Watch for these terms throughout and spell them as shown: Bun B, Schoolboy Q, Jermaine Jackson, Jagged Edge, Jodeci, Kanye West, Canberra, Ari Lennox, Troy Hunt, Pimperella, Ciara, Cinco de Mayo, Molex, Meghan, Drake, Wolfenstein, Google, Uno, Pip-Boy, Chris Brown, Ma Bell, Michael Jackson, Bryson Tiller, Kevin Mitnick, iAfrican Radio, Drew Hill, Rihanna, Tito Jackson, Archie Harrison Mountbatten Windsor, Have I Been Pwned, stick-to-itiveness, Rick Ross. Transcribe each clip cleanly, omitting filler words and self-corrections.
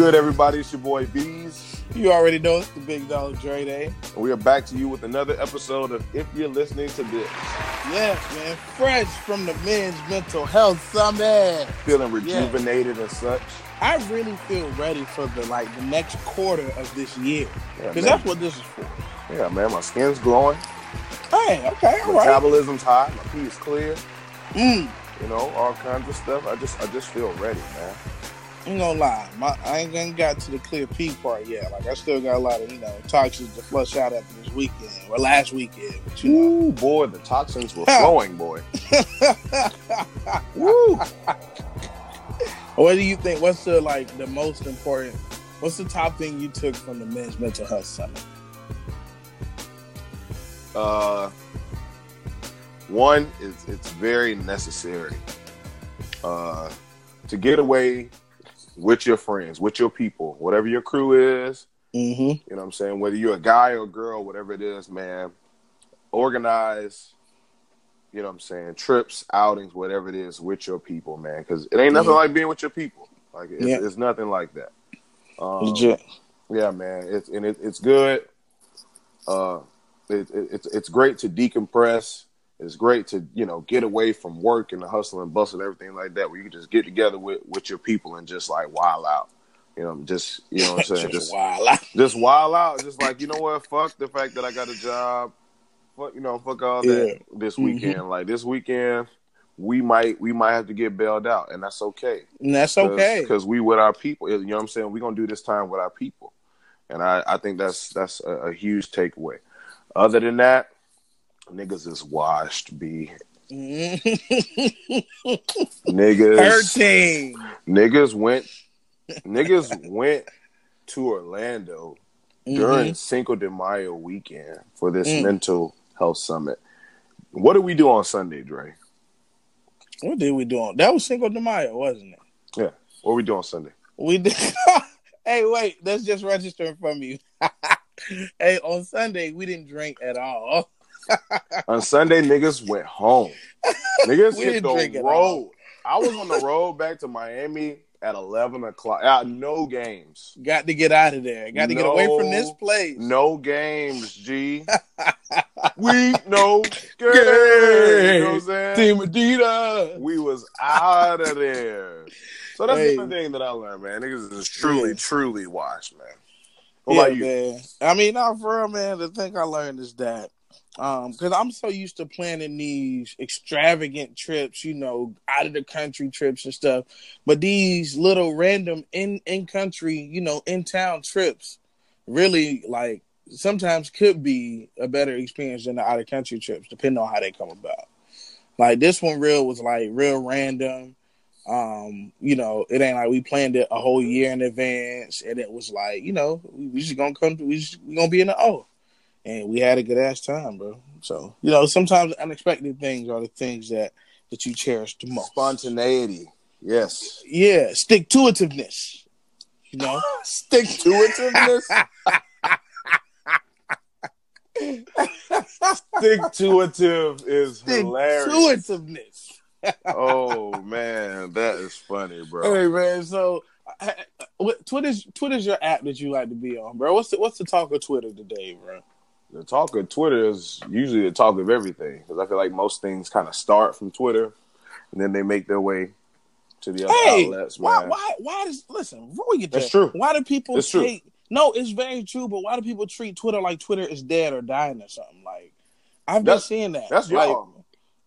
good, everybody? It's your boy, Bees. You already know it's the Big Dollar Dre Day. We are back to you with another episode of If You're Listening to This. Yes, man. Fresh from the Men's Mental Health Summit. Feeling rejuvenated and such. I really feel ready for the next quarter of this year. Because that's what this is for. Yeah, man. My skin's glowing. Hey, okay, all right. Metabolism's high. My pee is clear. You know, all kinds of stuff. I just feel ready, man. I'm gonna lie. I ain't got to the clear pee part yet. Like, I still got a lot of, toxins to flush out after this weekend or last weekend. But, ooh, boy, the toxins were flowing, boy. Woo! What do you think? What's the most important? What's the top thing you took from the Men's Mental Health Summit? One is it's very necessary to get away with your friends, with your people, whatever your crew is. Mm-hmm. You know what I'm saying? Whether you're a guy or a girl, whatever it is, man, organize, you know what I'm saying, trips, outings, whatever it is with your people, man, because it ain't nothing like being with your people. Like, it's nothing like that. Legit. Yeah, man. It's good. It's great to decompress. It's great to, get away from work and the hustle and bustle and everything like that, where you can just get together with your people and just like wild out. You know what I'm saying? Just wild out. Just wild out. Just like, you know what? Fuck the fact that I got a job. Fuck, fuck all that this weekend. Mm-hmm. Like, this weekend, we might have to get bailed out, and that's okay. And that's okay. Because we with our people. You know what I'm saying? We're going to do this time with our people. And I think that's a huge takeaway. Other than that, niggas is washed, B. Niggas. 13. Niggas went to Orlando during Cinco de Mayo weekend for this mental health summit. What did we do on Sunday, Dre? What did we do on? That was Cinco de Mayo, wasn't it? Yeah. What we do on Sunday? We did. Hey, wait. That's just registering from you. Hey, on Sunday, we didn't drink at all. On Sunday, niggas went home. Niggas hit the road. I was on the road back to Miami at 11 o'clock. No games. Got to get out of there. Got to get away from this place. No games, G. We no games. You know what I'm saying? Team Adidas. We was out of there. So that's the thing that I learned, man. Niggas is truly, truly washed, man. What about you? Man. I mean, not for real, man. The thing I learned is that because I'm so used to planning these extravagant trips, out of the country trips and stuff, but these little random in country, in town trips really sometimes could be a better experience than the out of country trips, depending on how they come about. Like, this one was real random. It ain't like we planned it a whole year in advance, and it was we just gonna come, we gonna be in the O. And we had a good ass time, bro. So, sometimes unexpected things are the things that you cherish the most. Spontaneity. Yes. Yeah. Stick-to-itiveness. Stick-to-itiveness? Stick-to-itive is hilarious. Stick-to-itiveness. Oh, man. That is funny, bro. Hey, man. So, Twitter's your app that you like to be on, bro. What's the talk of Twitter today, bro? The talk of Twitter is usually the talk of everything, because I feel like most things kind of start from Twitter, and then they make their way to the other outlets. Man. It's very true, but why do people treat Twitter like Twitter is dead or dying or something? Like, I've been seeing that. That's y'all.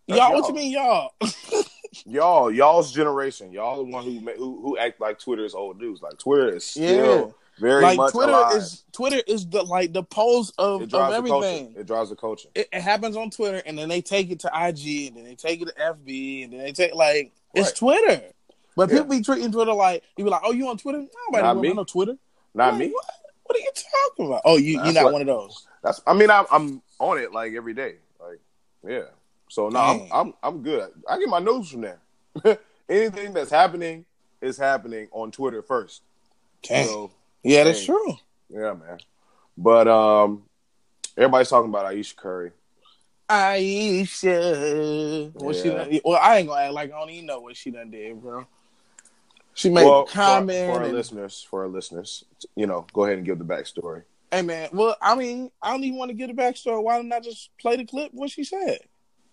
Y'all, what you mean, y'all? Y'all's generation. Y'all the one who act like Twitter is old news. Like, Twitter is still. Yeah. Very much Twitter alive. Twitter is the pulse of everything. It drives the culture. It happens on Twitter, and then they take it to IG, and then they take it to FB, and then they take it's Twitter. But people be treating Twitter you be like, oh, you on Twitter? Nobody on Twitter. Not me. What are you talking about? Oh, you're not one of those. That's. I mean, I'm on it every day. Yeah. So no, I'm good. I get my news from there. Anything that's happening is happening on Twitter first. Okay. So, yeah, that's true. Yeah, man. But everybody's talking about Ayesha Curry. Ayesha. Well, I ain't going to act like I don't even know what she done did, bro. She made a comment. For our listeners, you know, go ahead and give the backstory. Hey, man. Well, I mean, I don't even want to give the backstory. Why didn't I just play the clip what she said?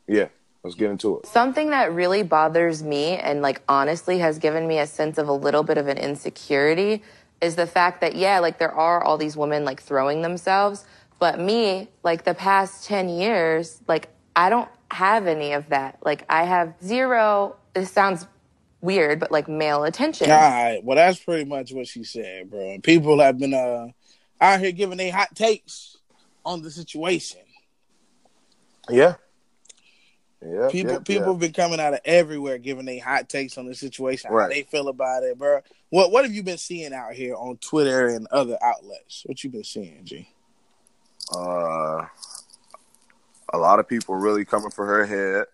Yeah, let's get into it. Something that really bothers me and, like, honestly has given me a sense of a little bit of an insecurity is the fact that, yeah, like, there are all these women, like, throwing themselves. But me, like, the past 10 years, like, I don't have any of that. Like, I have zero, this sounds weird, but, like, male attention. All right. Well, that's pretty much what she said, bro. And people have been out here giving their hot takes on the situation. Yeah. Yeah. People have been coming out of everywhere giving their hot takes on the situation, right, how they feel about it, bro. What have you been seeing out here on Twitter and other outlets? What you been seeing, G? A lot of people really coming for her head,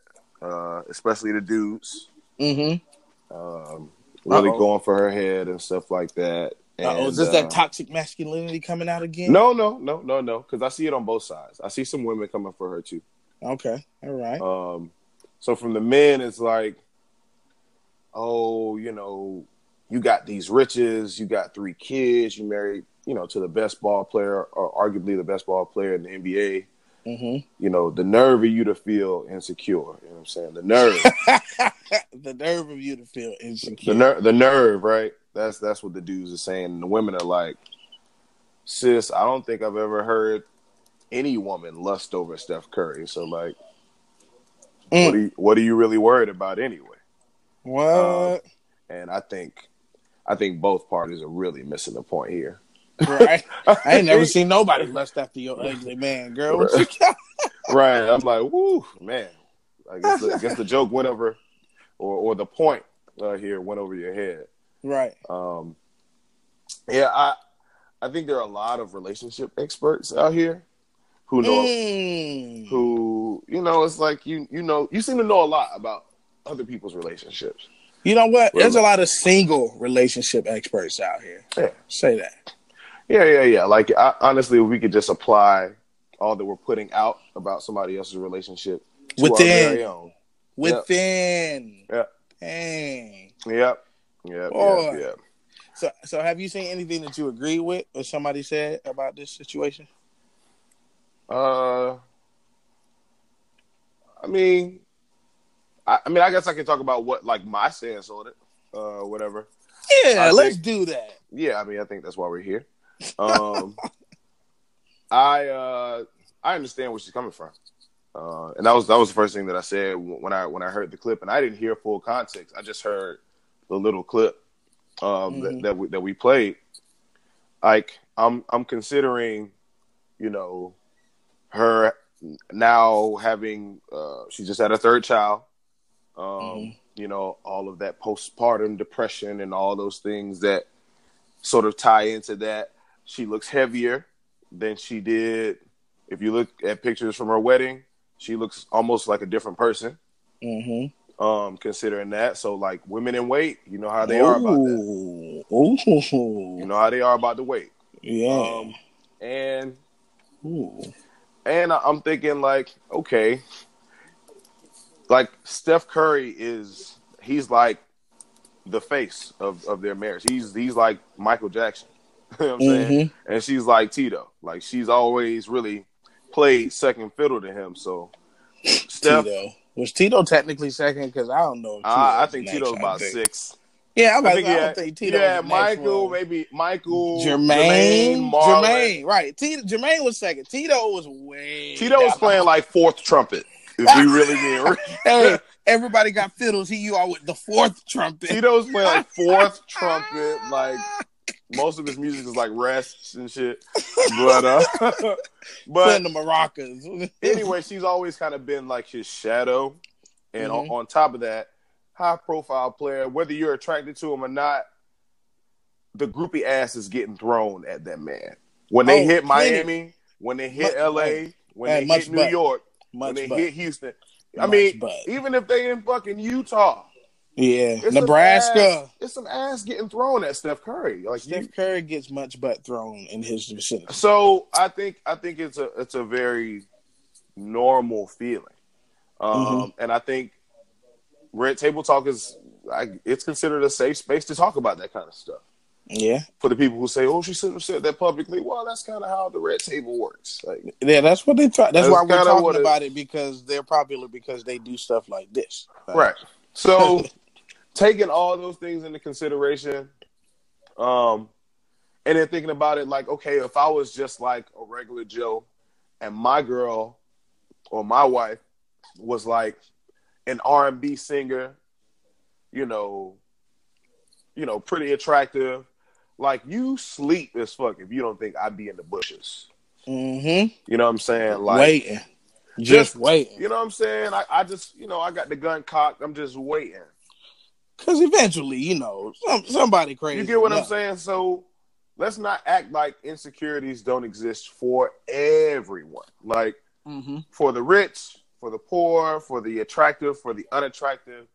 especially the dudes. Mm-hmm. Really going for her head and stuff like that. And, is this that toxic masculinity coming out again? No. Because I see it on both sides. I see some women coming for her too. Okay, all right. So from the men, it's like, oh, you know, you got these riches, you got 3 kids, you married, you know, to the best ball player, or arguably the best ball player in the NBA. Mm-hmm. You know, the nerve of you to feel insecure. You know what I'm saying? The nerve. The nerve of you to feel insecure. The nerve, right? That's what the dudes are saying. And the women are like, sis, I don't think I've ever heard any woman lust over Steph Curry. So, like, what are you really worried about anyway? What? And I think both parties are really missing the point here. Right. I ain't never seen nobody lust after your ugly man, girl. Right. I'm like, woo, man. I guess the joke went over, or the point here went over your head. Right. Yeah, I think there are a lot of relationship experts out here who know, who, you know, it's like, you know, you seem to know a lot about other people's relationships. You know what? Really? There's a lot of single relationship experts out here. Yeah. Say that. Yeah. Like, honestly, we could just apply all that we're putting out about somebody else's relationship to our very own. Within. Yep. Dang. Yep. So have you seen anything that you agree with or somebody said about this situation? I mean, I guess I can talk about what, like, my stance on it, whatever. Yeah, let's do that. Yeah, I mean, I think that's why we're here. I understand where she's coming from, and that was the first thing that I said when I heard the clip, and I didn't hear full context. I just heard the little clip that we played. Like, I'm considering, you know, her now having she just had her 3rd child. You know, all of that postpartum depression and all those things that sort of tie into that. She looks heavier than she did. If you look at pictures from her wedding, she looks almost like a different person. Mm-hmm. Considering that. So, like, women in weight, you know how they are about that. Ooh. You know how they are about the weight. Yeah. And I'm thinking, like, okay, like, Steph Curry he's like the face of their marriage. He's like Michael Jackson. You know what I'm saying? And she's like Tito. Like, she's always really played second fiddle to him. So, Steph. Tito. Was Tito technically second? Because I don't know. I think Tito's about 6. Yeah, I don't think Tito. Yeah, Michael, Jermaine, right? Jermaine was second. Tito was way. Tito was playing like 4th trumpet. If we really did. Hey, everybody got fiddles. Here you are with the 4th trumpet. Tito's playing like 4th trumpet. Like, most of his music is like rests and shit. But playing the maracas. Anyway, she's always kind of been like his shadow, and on top of that, high-profile player, whether you're attracted to him or not, the groupie ass is getting thrown at that man. When they hit Miami, when they hit L.A., when they hit New York, when they hit Houston. I mean, even if they in fucking Utah. Yeah, Nebraska. It's some ass getting thrown at Steph Curry. Like, Steph Curry gets much butt thrown in his vicinity. So I think it's a very normal feeling. And I think Red Table Talk is it's considered a safe space to talk about that kind of stuff. Yeah. For the people who say, "Oh, she shouldn't have said that publicly." Well, that's kind of how the red table works. Like, yeah, that's what they try. That's why we're talking about it, because they're popular because they do stuff like this. Right. So, taking all those things into consideration, and then thinking about it, like, okay, if I was just like a regular Joe, and my girl or my wife was like an R&B singer, you know, pretty attractive. Like, you sleep as fuck if you don't think I'd be in the bushes. Mm-hmm. You know what I'm saying? Like, waiting. Just waiting. You know what I'm saying? I just, I got the gun cocked. I'm just waiting. Because eventually, somebody crazy. You get what I'm saying? So let's not act like insecurities don't exist for everyone. Like, mm-hmm. for the rich, for the poor, for the attractive, for the unattractive,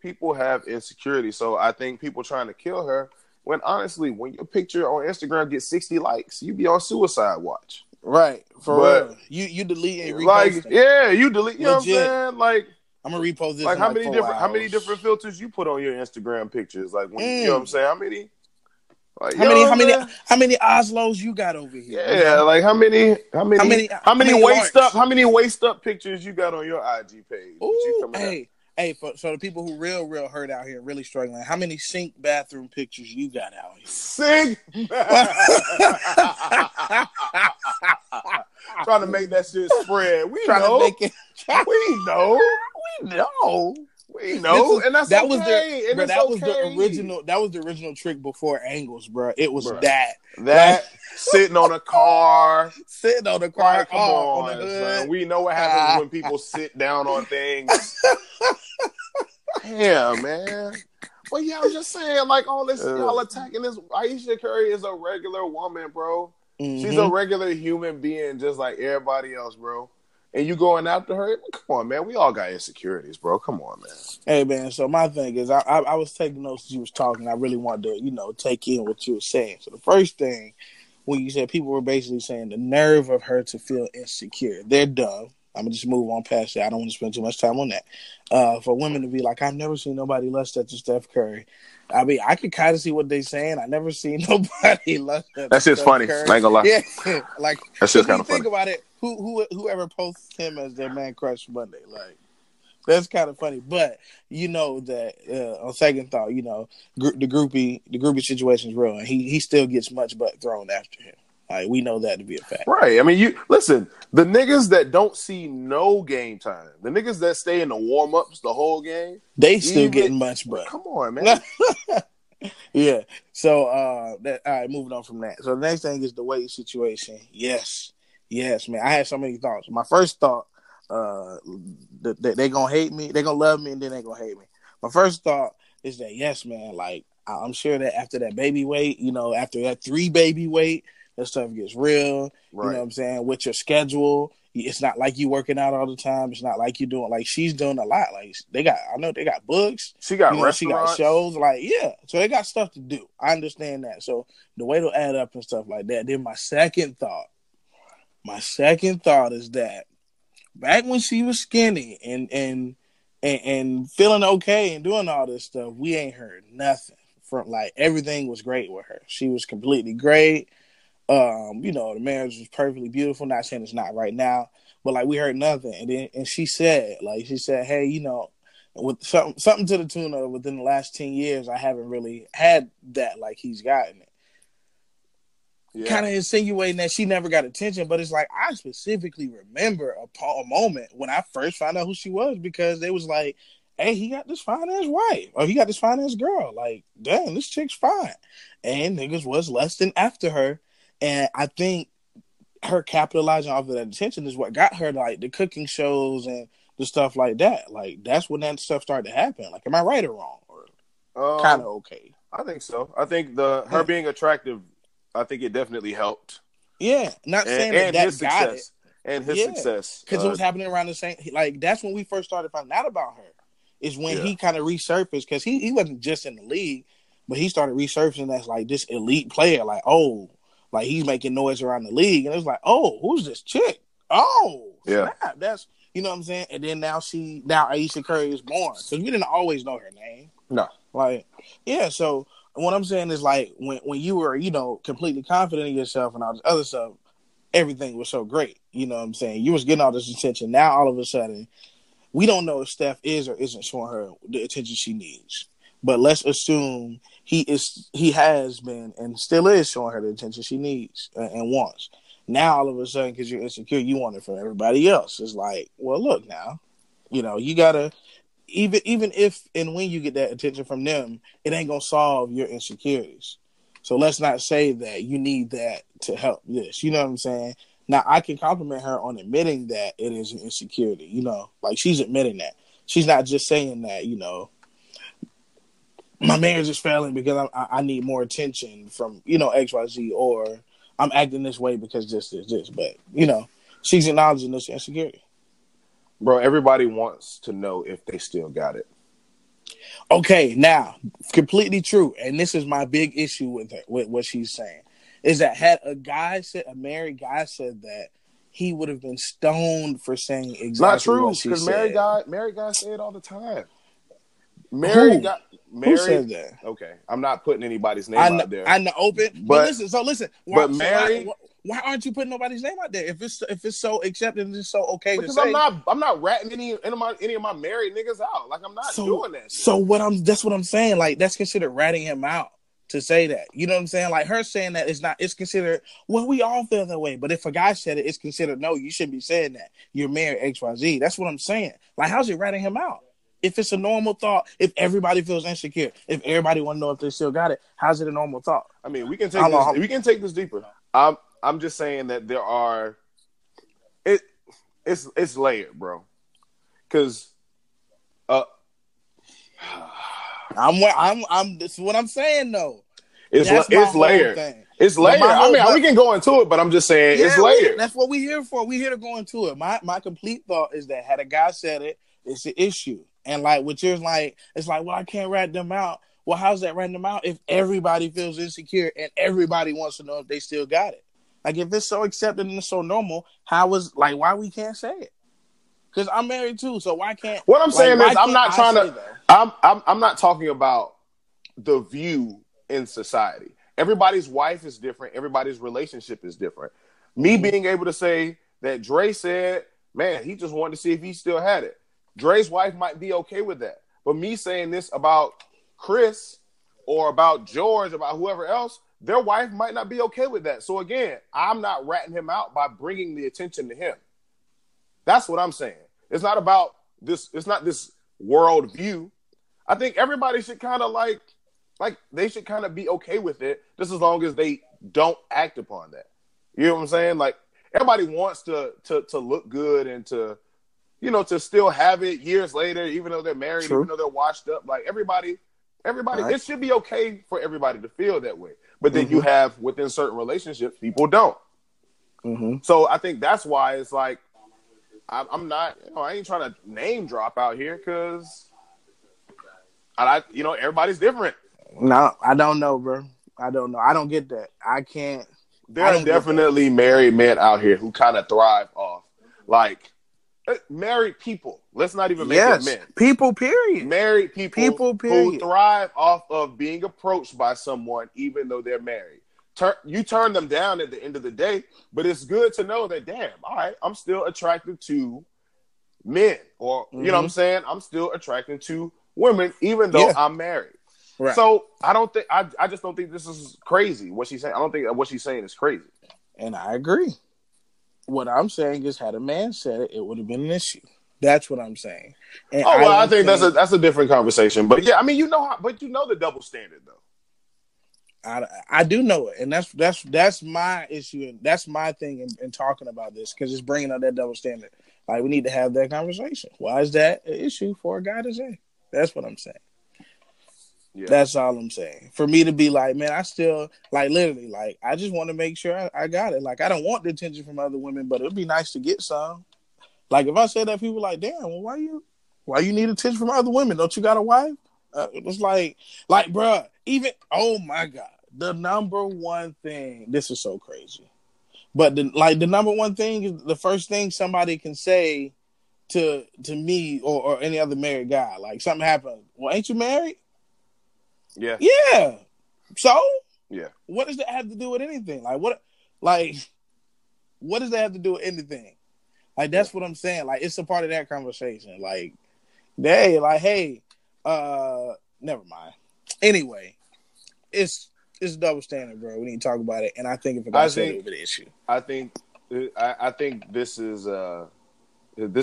people have insecurities. So I think people trying to kill her, when honestly, when your picture on Instagram gets 60 likes, you be on suicide watch. Right. For real. You delete and repost. Like, yeah, you delete. You Legit. Know what I'm saying? Like, I'm gonna repost this. Like, how many different filters you put on your Instagram pictures? Like, when, you know what I'm saying? How many Oslos you got over here? Yeah, like how many waist up pictures you got on your IG page? Ooh, hey, so the people who real hurt out here, really struggling, how many sink bathroom pictures you got out here? Sink? Trying to make that shit spread. We know. And that's okay. That was the original trick before angles, bro. It was that sitting on a car. Come on, son. We know what happens when people sit down on things. Yeah, man. But yeah, I'm just saying, like, all this y'all attacking this. Ayesha Curry is a regular woman, bro. Mm-hmm. She's a regular human being, just like everybody else, bro. And you going after her? Come on, man. We all got insecurities, bro. Come on, man. Hey, man. So my thing is, I was taking notes as you was talking. I really wanted to, take in what you were saying. So the first thing, when you said people were basically saying the nerve of her to feel insecure. They're dumb. I'm going to just move on past that. I don't want to spend too much time on that. For women to be like, I've never seen nobody lust after Steph Curry. I mean, I can kind of see what they're saying. I never seen nobody lust after Steph Curry. That's just funny. I ain't going to lie. Yeah. Like, that's just kind of funny. Think about it. Whoever posts him as their man crush Monday, like, that's kind of funny. But you know that on second thought, the groupie situation is real, and he still gets much butt thrown after him. Like, we know that to be a fact, right? I mean, you listen. The niggas that don't see no game time, the niggas that stay in the warm ups the whole game, they still getting much butt. Come on, man. Yeah. So all right, moving on from that. So the next thing is the weight situation. Yes, man. I had so many thoughts. My first thought, they gonna hate me, they gonna love me, and then they gonna hate me. My first thought is that, yes, man, like, I'm sure that after that baby weight, after that 3 baby weight, that stuff gets real. Right. You know what I'm saying? With your schedule, it's not like you working out all the time. It's not like you doing, like, she's doing a lot. Like, they got books. She got restaurants. She got shows. Like, yeah. So they got stuff to do. I understand that. So the weight will add up and stuff like that. Then my second thought is that back when she was skinny and feeling okay and doing all this stuff, we ain't heard nothing from, like, everything was great with her. She was completely great. The marriage was perfectly beautiful. Not saying it's not right now, but, like, we heard nothing. And then, she said, hey, with something to the tune of, within the last 10 years, I haven't really had that, like, he's gotten it. Yeah. Kind of insinuating that she never got attention, but it's like, I specifically remember a moment when I first found out who she was, because they was like, hey, he got this fine-ass wife, or he got this fine-ass girl. Like, damn, this chick's fine. And niggas was lusting after her, and I think her capitalizing off of that attention is what got her, like, the cooking shows and the stuff like that. Like, that's when that stuff started to happen. Like, am I right or wrong? Or kind of okay? I think so. I think her being attractive, I think it definitely helped. Yeah, not saying that got it. And his success. Because it was happening around the same... Like, that's when we first started finding out about her, is when he kind of resurfaced, because he wasn't just in the league, but he started resurfacing as, like, this elite player. Like, oh, like, he's making noise around the league. And it was like, oh, who's this chick? Oh, yeah. Snap. That's... You know what I'm saying? And then now Ayesha Curry is born. Because we didn't always know her name. No. Like, yeah, so what I'm saying is, like, when you were, you know, completely confident in yourself and all this other stuff, everything was so great. You know what I'm saying? You was getting all this attention. Now, all of a sudden, we don't know if Steph is or isn't showing her the attention she needs. But let's assume he has been and still is showing her the attention she needs and wants. Now, all of a sudden, because you're insecure, you want it from everybody else. It's like, well, look now. You know, you got to... Even if and when you get that attention from them, it ain't going to solve your insecurities. So let's not say that you need that to help this. You know what I'm saying? Now, I can compliment her on admitting that it is an insecurity, you know? Like, she's admitting that. She's not just saying that, you know, my marriage is failing because I need more attention from, you know, X, Y, Z, or I'm acting this way because this. But, you know, she's acknowledging this insecurity. Bro, everybody wants to know if they still got it. Okay, now, completely true. And this is my big issue with her, with what she's saying, is that had a married guy said that, he would have been stoned for saying exactly what she said. Not true, because married guys say it all the time. Who said that? Okay, I'm not putting anybody's name out there. I know, open. But listen. Why aren't you putting nobody's name out there? If it's so accepted and it's so okay to say. Because I'm not ratting any of my married niggas out. Like, I'm not doing that shit. So that's what I'm saying. Like, that's considered ratting him out to say that. You know what I'm saying? Like, her saying that it's considered, well, we all feel that way. But if a guy said it, it's considered, no, you shouldn't be saying that. You're married, XYZ. That's what I'm saying. Like, how's it ratting him out? If it's a normal thought, if everybody feels insecure, if everybody want to know if they still got it, how's it a normal thought? I mean, we can take this deeper. I'm just saying that there are it's layered, bro. Because this is what I'm saying though. It's layered. It's layered. I mean, we can go into it, but I'm just saying it's layered. That's what we're here for. We're here to go into it. My complete thought is that had a guy said it, it's an issue. And like with yours, like it's like, well, I can't rat them out. Well, how's that ratting them out if everybody feels insecure and everybody wants to know if they still got it? Like, if it's so accepted and it's so normal, why we can't say it? Because I'm married too, so why can't? What I'm saying is, I'm not talking about the view in society. Everybody's wife is different. Everybody's relationship is different. Me being able to say that Dre said, "Man, he just wanted to see if he still had it." Dre's wife might be okay with that, but me saying this about Chris or about George, about whoever else, their wife might not be okay with that. So again, I'm not ratting him out by bringing the attention to him. That's what I'm saying. It's not about this. It's not this world view. I think everybody should kind of like they should kind of be okay with it, just as long as they don't act upon that. You know what I'm saying? Like, everybody wants to look good and to, you know, to still have it years later, even though they're married, True. Even though they're washed up. Like, everybody, right. It should be okay for everybody to feel that way. But then you have, within certain relationships, people don't. Mm-hmm. So I think that's why it's like, I'm not, you know, I ain't trying to name drop out here because, everybody's different. No, I don't know, bro. I don't know. I don't get that. I can't. There are definitely married men out here who kind of thrive off, like, married people. Let's not even make it men. People, period. Married people period. Who thrive off of being approached by someone, even though they're married. You turn them down at the end of the day, but it's good to know that, damn, all right, I'm still attracted to men. Or, you know what I'm saying? I'm still attracted to women, even though I'm married. Right. So I just don't think this is crazy, what she's saying. I don't think what she's saying is crazy. And I agree. What I'm saying is, had a man said it, it would have been an issue. That's what I'm saying. And I think that's a different conversation. But yeah, I mean, you know the double standard though. I do know it, and that's my issue, and that's my thing in talking about this, because it's bringing up that double standard. Like, we need to have that conversation. Why is that an issue for a guy to say? That's what I'm saying. Yeah. That's all I'm saying. For me to be like, man, I still, like, literally, like, I just want to make sure I got it. Like, I don't want the attention from other women, but it would be nice to get some. Like, if I said that, people like, damn, well, why you need attention from other women? Don't you got a wife? It was like, bruh, even, oh my God, the number one thing, this is so crazy. But the number one thing is the first thing somebody can say to me or any other married guy. Like, something happened. Well, ain't you married? Yeah. Yeah. So? Yeah. What does that have to do with anything? What does that have to do with anything? That's what I'm saying. It's a part of that conversation. Never mind. Anyway, it's double standard, bro. We need to talk about it, and I think it's an issue. I think this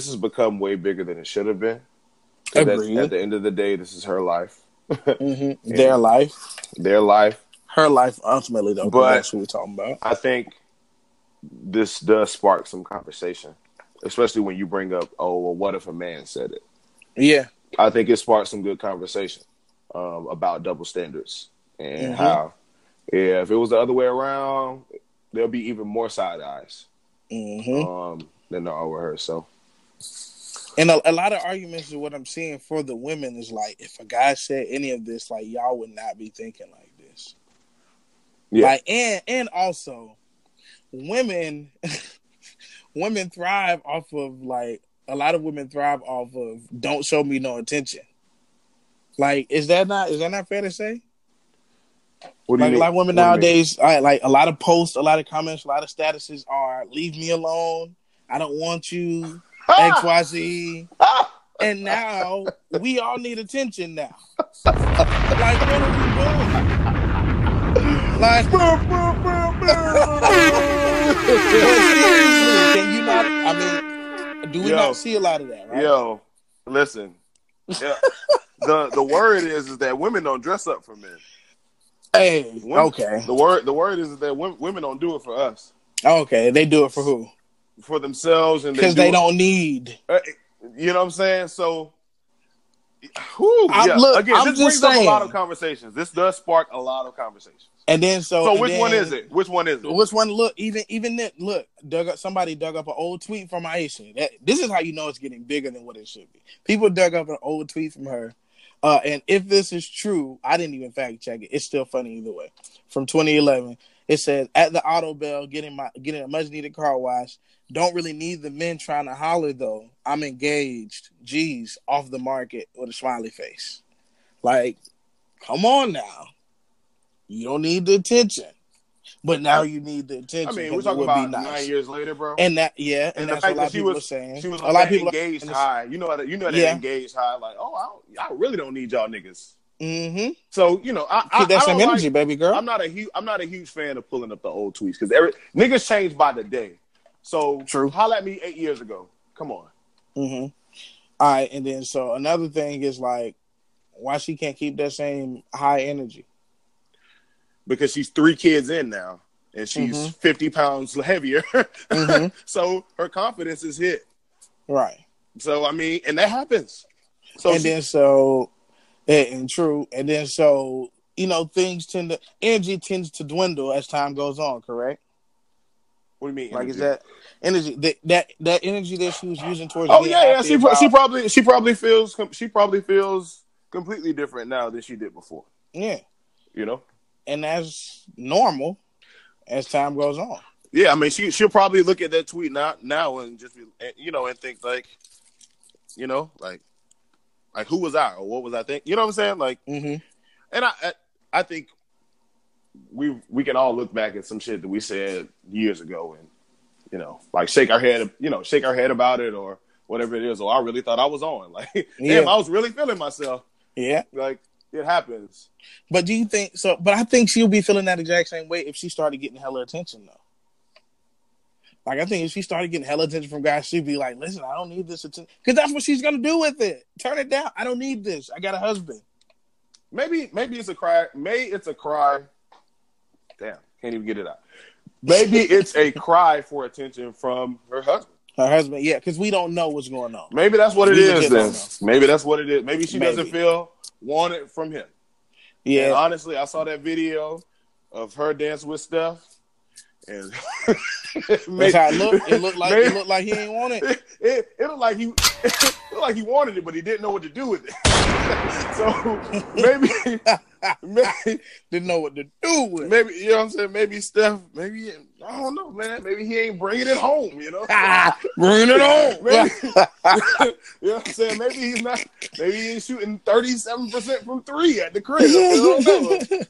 has become way bigger than it should have been. Agreed. At the end of the day, this is her life. Mm-hmm. Their life. Her life, ultimately, though. But that's what we're talking about. I think this does spark some conversation, especially when you bring up, what if a man said it? Yeah. I think it sparks some good conversation about double standards and how, if it was the other way around, there'll be even more side eyes than there are with her. So, and a lot of arguments is what I'm seeing for the women is if a guy said any of this, y'all would not be thinking like this. Yeah, and also, women thrive off of a lot of women thrive off of don't show me no attention. Is that not fair to say? What do you mean? Women nowadays, a lot of posts, a lot of comments, a lot of statuses are "leave me alone," "I don't want you," XYZ, and now we all need attention now. What are we doing? Seriously, can you not? Do we not see a lot of that? Right? Yo, listen. Yeah. The word is that women don't dress up for men. Hey, women, okay. The word is that women don't do it for us. Okay, they do it for who? For themselves, and because they don't need. You know what I'm saying? So, this brings up a lot of conversations. This does spark a lot of conversations. And then which one is it? Which one? Look, even somebody dug up an old tweet from Ayesha. This is how you know it's getting bigger than what it should be. People dug up an old tweet from her. And if this is true, I didn't even fact check it. It's still funny either way. From 2011, it says, "At the auto bell, getting a much needed car wash. Don't really need the men trying to holler though. I'm engaged. Geez, off the market with a smiley face." Come on now. You don't need the attention, but now you need the attention. I mean, we're talking about 9 years later, bro. And that, yeah, and that's what a lot of people are saying. She was like engaged high. You know that engaged high. I really don't need y'all niggas. Mm-hmm. So keep that same energy, baby girl. I'm not a huge fan of pulling up the old tweets because niggas change by the day. So true. Holla at me 8 years ago. Come on. Mm-hmm. All right, and then so another thing is why she can't keep that same high energy. Because she's 3 kids in now, and she's 50 pounds heavier. So her confidence is hit. Right. So, and that happens. So energy tends to dwindle as time goes on, correct? What do you mean? Energy? Is that energy, that energy that she was using towards she probably feels completely different now than she did before. Yeah. You know? And that's normal as time goes on. Yeah, she'll probably look at that tweet now and just be, and think like who was I or what was I thinking? You know what I'm saying? And I think we can all look back at some shit that we said years ago and shake our head about it or whatever it is. Or I really thought I was on. Damn, I was really feeling myself. Yeah, it happens. But do you think so? But I think she'll be feeling that exact same way if she started getting hella attention, though. I think if she started getting hella attention from guys, she'd be like, listen, I don't need this attention. Because that's what she's going to do with it. Turn it down. I don't need this. I got a husband. Maybe it's a cry. Damn, can't even get it out. Maybe it's a cry for attention from her husband. Her husband, yeah, because we don't know what's going on. Maybe that's what it is then. Maybe that's what it is. Maybe she doesn't feel wanted from him. Yeah. And honestly, I saw that video of her dancing with Steph, And that's how it looked. It looked like he didn't want it. It looked like he wanted it, but he didn't know what to do with it. So maybe didn't know what to do with it. Maybe, you know what I'm saying? Maybe Steph, maybe, I don't know, man. Maybe he ain't bringing it home, you know? Bringing it home. Maybe, you know what I'm saying? Maybe he's not. Maybe he ain't shooting 37% from three at the crib. You know?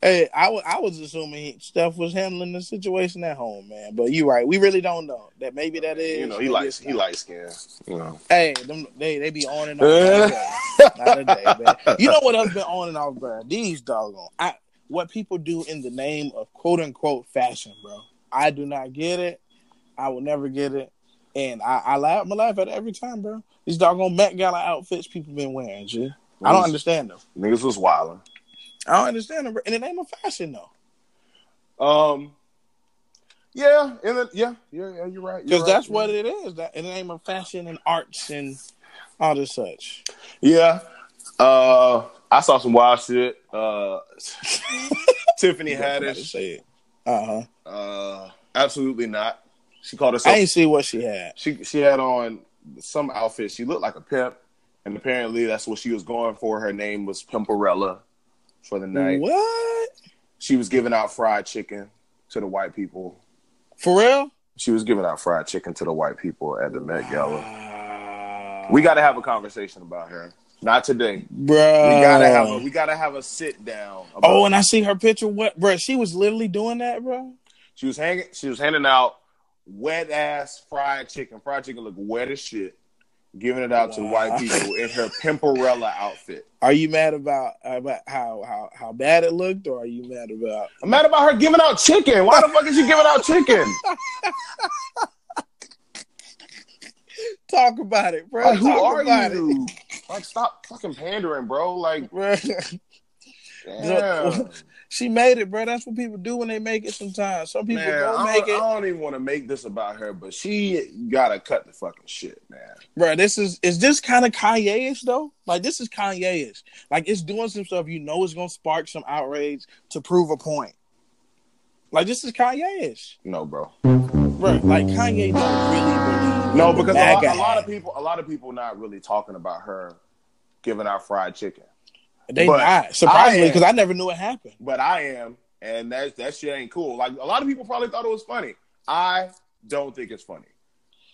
Hey, I was assuming Steph was handling the situation at home, man. But you're right. We really don't know. That maybe that is. You know, he likes skin. You know. Hey, them, they be on and off. Not a day, man. You know what else been on and off, bro? These doggone. What people do in the name of quote-unquote fashion, bro. I do not get it. I will never get it. And I laugh at it every time, bro. These doggone Met Gala outfits people been wearing, G. I don't understand them. Niggas was wildin'. I don't understand them in the name of fashion, though. Yeah, you're right. Because that's what it is. That in the name of fashion and arts and all this such. Yeah, I saw some wild shit. Tiffany Haddish. Absolutely not. She called herself. I ain't see what she had. She had on some outfit. She looked like a pimp, and apparently that's what she was going for. Her name was Pimperella. For the night. What? She was giving out fried chicken to the white people. For real? She was giving out fried chicken to the white people at the Met Gala. We got to have a conversation about her. Not today. Bro. We got to have a sit down. Oh, and I see her picture. What, bro? She was literally doing that, bro? She was handing out wet ass fried chicken. Fried chicken looked wet as shit. Giving it out to white people in her Pimperella outfit. Are you mad about how bad it looked, or are you mad about? I'm mad about her giving out chicken. Why the fuck is she giving out chicken? Talk about it, bro. Like, who are you? Like, stop fucking pandering, bro. Like, bro. Damn. She made it, bro. That's what people do when they make it sometimes. Some people don't make it. I don't even want to make this about her, but she got to cut the fucking shit, man. Bro, is this kind of Kanye-ish, though? Like, this is Kanye-ish. Like, it's doing some stuff you know is going to spark some outrage to prove a point. Like, this is Kanye-ish. No, bro. Bro, like, Kanye don't really believe. No, because a lot of people not really talking about her giving out fried chicken. They not, surprisingly, because I never knew it happened. But I am, and that shit ain't cool. Like, a lot of people probably thought it was funny. I don't think it's funny.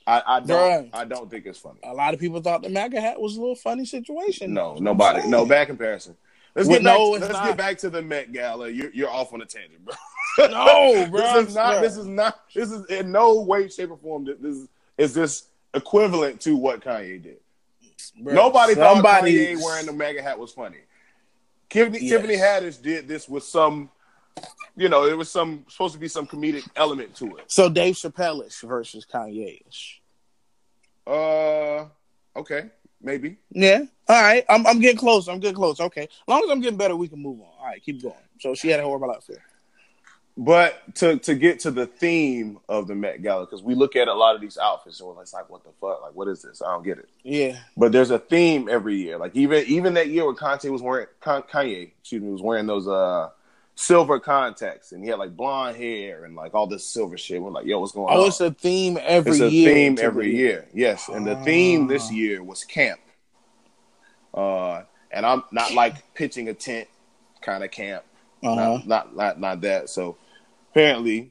I don't think it's funny. A lot of people thought the MAGA hat was a little funny situation. No, nobody. Funny. No, bad comparison. Let's get back to the Met Gala. You're off on a tangent, bro. No, bro. This is in no way, shape, or form. This is equivalent to what Kanye did. Bro, Nobody thought Kanye wearing the MAGA hat was funny. Tiffany Haddish did this with some, you know, it was supposed to be some comedic element to it. So Dave Chappelle-ish versus Kanye-ish. Okay, maybe. Yeah. All right. I'm getting close. Okay. As long as I'm getting better, we can move on. All right, keep going. So she had a horrible outfit. But to get to the theme of the Met Gala, because we look at a lot of these outfits and we're like, what the fuck? Like, what is this? I don't get it. Yeah. But there's a theme every year. Like, even that year when Kanye was wearing those silver contacts, and he had like blonde hair and like all this silver shit. We're like, yo, what's going on? Oh, it's a theme every year. It's a theme every year. Yes. And the theme this year was camp. And I'm not like pitching a tent kind of camp. Not that. So apparently,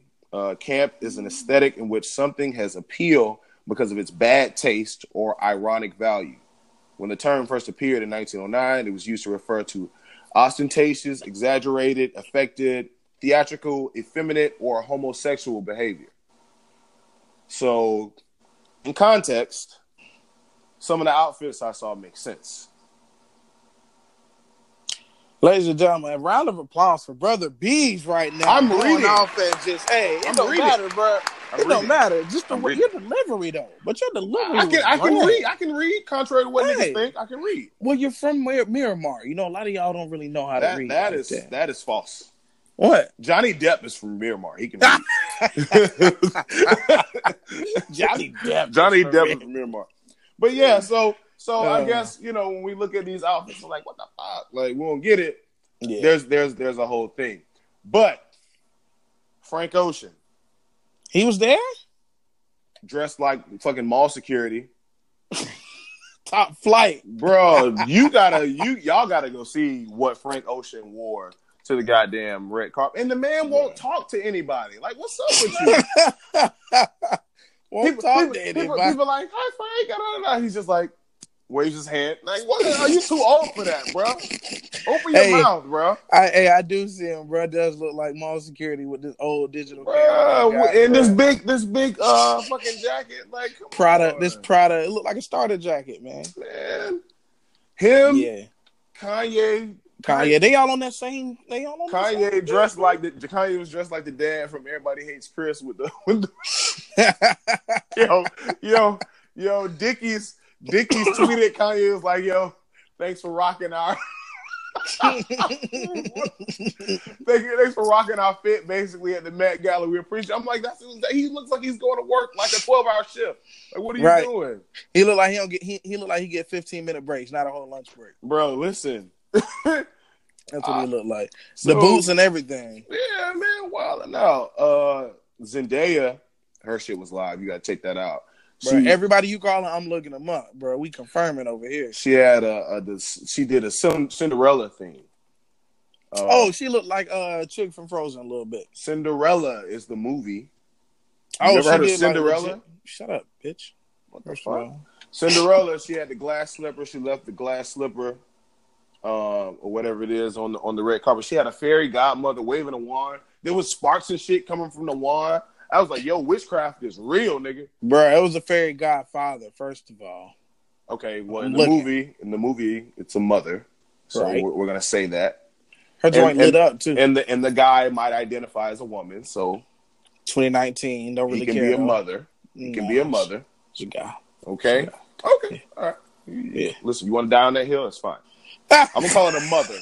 camp is an aesthetic in which something has appeal because of its bad taste or ironic value. When the term first appeared in 1909, it was used to refer to ostentatious, exaggerated, affected, theatrical, effeminate, or homosexual behavior. So, in context, some of the outfits I saw make sense. Ladies and gentlemen, a round of applause for Brother B's right now. I'm reading off and just, hey, it don't matter, bro. It don't matter. Just your delivery, though. But your delivery, I can read. Contrary to what niggas think, I can read. Well, you're from Miramar. You know, a lot of y'all don't really know how to read. That is false. What? Johnny Depp is from Miramar. He can read. Johnny Depp is from Miramar. But yeah, so. So I guess, you know, when we look at these outfits, we're like, what the fuck? Like, we don't get it. Yeah. There's a whole thing. But Frank Ocean, He was there? Dressed like fucking mall security. Top flight. Bro, y'all gotta go see what Frank Ocean wore to the goddamn red carpet. And the man won't talk to anybody. Like, what's up with you? People like, hi Frank. He's just like, waves his hand. Like, what? Are you too old for that, bro? Open your mouth, bro. I do see him, bro. It does look like mall security with this old digital camera. And this big fucking jacket. Like, Prada. It looked like a starter jacket, man. Him. Yeah. Kanye. They all on that same dressed like Kanye was dressed like the dad from Everybody Hates Chris with the yo, Dickies tweeted Kanye was like, yo, thanks for rocking our thanks for rocking our fit basically at the Met Gala. We appreciate it. I'm like, he looks like he's going to work like a 12-hour shift. Like, what are you doing? He looked like he get 15-minute breaks, not a whole lunch break. Bro, listen. That's what he looked like. So, the boots and everything. Yeah, man, wilding out. Zendaya, her shit was live. You gotta check that out. Bro, everybody you calling, I'm looking them up, bro. We confirming over here. She had she did a Cinderella thing. She looked like a chick from Frozen a little bit. Cinderella is the movie. You ever heard of Cinderella? Like, shut up, bitch. What the fuck? Cinderella. She had the glass slipper. She left the glass slipper, or whatever it is, on the red carpet. She had a fairy godmother waving a wand. There was sparks and shit coming from the wand. I was like, yo, witchcraft is real, nigga. Bro, it was a fairy godfather, first of all. Okay, well, in the movie, it's a mother. So we're going to say that. Her joint lit up, too. And the guy might identify as a woman, so. 2019, don't really care. He can be a mother. Okay? Okay, all right. Yeah. Listen, you want to die on that hill? It's fine. I'm going to call it a mother.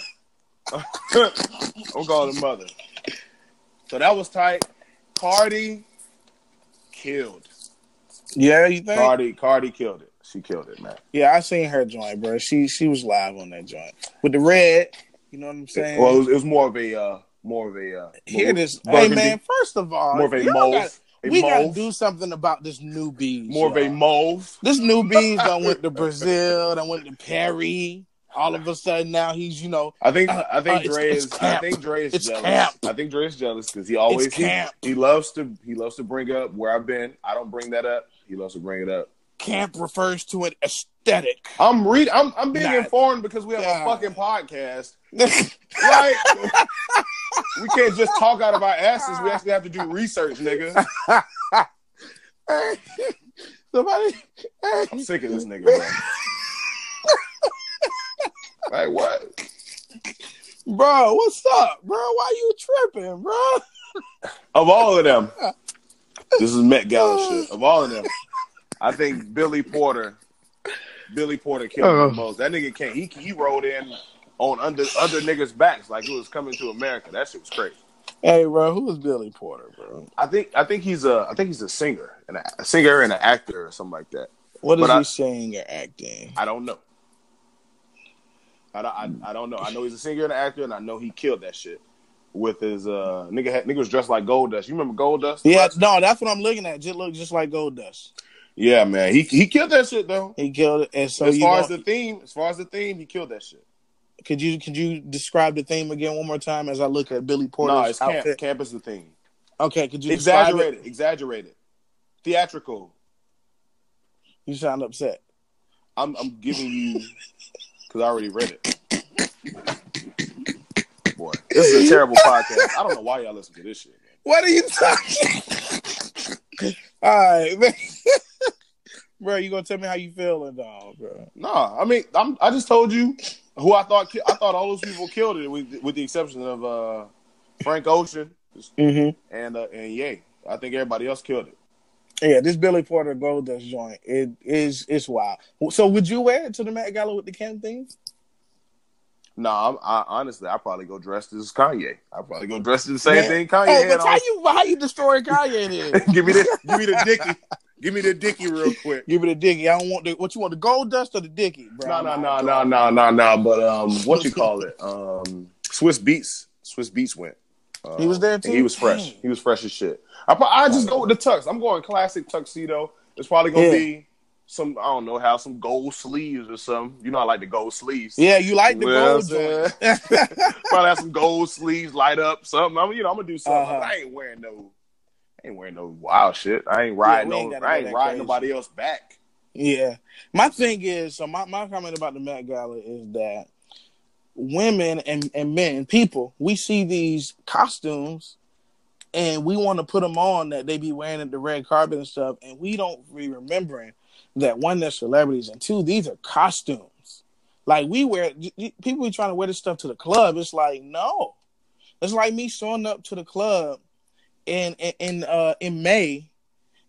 So that was tight. Cardi killed. Yeah, you think? Cardi killed it. She killed it, man. Yeah, I seen her joint, bro. She was live on that joint with the red. You know what I'm saying? Well, it was more of a hear this, hey man. First of all, more of a mauve. We gotta do something about this new bees. More of a mauve. This new bees done went to Brazil. Done went to Perry. All of a sudden now he's, you know. I think Dre is jealous because he always he loves to bring up where I've been. I don't bring that up. He loves to bring it up. Camp refers to an aesthetic. I'm being informed because we have a fucking podcast. Like, we can't just talk out of our asses. We actually have to do research, nigga. I'm sick of this nigga, bro. Like, what? Bro, what's up, bro? Why you tripping, bro? Of all of them, this is Met Gala shit. Of all of them, I think Billy Porter killed the most. That nigga can't. He rode in on other niggas' backs like he was coming to America. That shit was crazy. Hey, bro, who is Billy Porter, bro? I think he's a singer, and an actor or something like that. What is he saying or acting? I don't know. I don't know. I know he's a singer and an actor, and I know he killed that shit with his nigga was dressed like Goldust. You remember Goldust? Yeah, no, that's what I'm looking at. Just look just like Goldust. Yeah, man, he killed that shit though. He killed it. And so as far as the theme, he killed that shit. Could you describe the theme again one more time as I look at Billy Porter's outfit? Camp is the theme. Okay, could you exaggerate it? Theatrical. You sound upset. I'm giving you. Because I already read it. Boy, this is a terrible podcast. I don't know why y'all listen to this shit, man. What are you talking? All right, man. Bro, you going to tell me how you feeling, dog, bro? Nah, I mean, I just told you who I thought. I thought all those people killed it, with the exception of Frank Ocean and Ye. I think everybody else killed it. Yeah, this Billy Porter Goldust joint, it's wild. So would you wear it to the Met Gala with the camp thing? No, I honestly probably go dressed as Kanye. I probably go dressed as the same thing Kanye. Hey, but how you destroy Kanye then? give me the Dickie. Give me the Dickie real quick. Give me the Dickie. I don't want the what you want, the Goldust or the Dickie, bro? No. But what you call it? Swiss Beats went. He was there too. He was fresh. He was fresh as shit. I just go with the tux. I'm going classic tuxedo. It's probably gonna be some, I don't know how, some gold sleeves or something. You know, I like the gold sleeves. Yeah, you like the gold joint. Probably have some gold sleeves, light up something. I mean, you know, I'm gonna do something. I ain't wearing no wild shit. I ain't riding riding nobody else back. Yeah. My thing is, so my comment about the Met Gala is that women and men, people, we see these costumes and we want to put them on that they be wearing at the red carpet and stuff, and we don't be remembering that, one, they're celebrities, and two, these are costumes. Like, we wear, people be trying to wear this stuff to the club. It's like, no. It's like me showing up to the club in May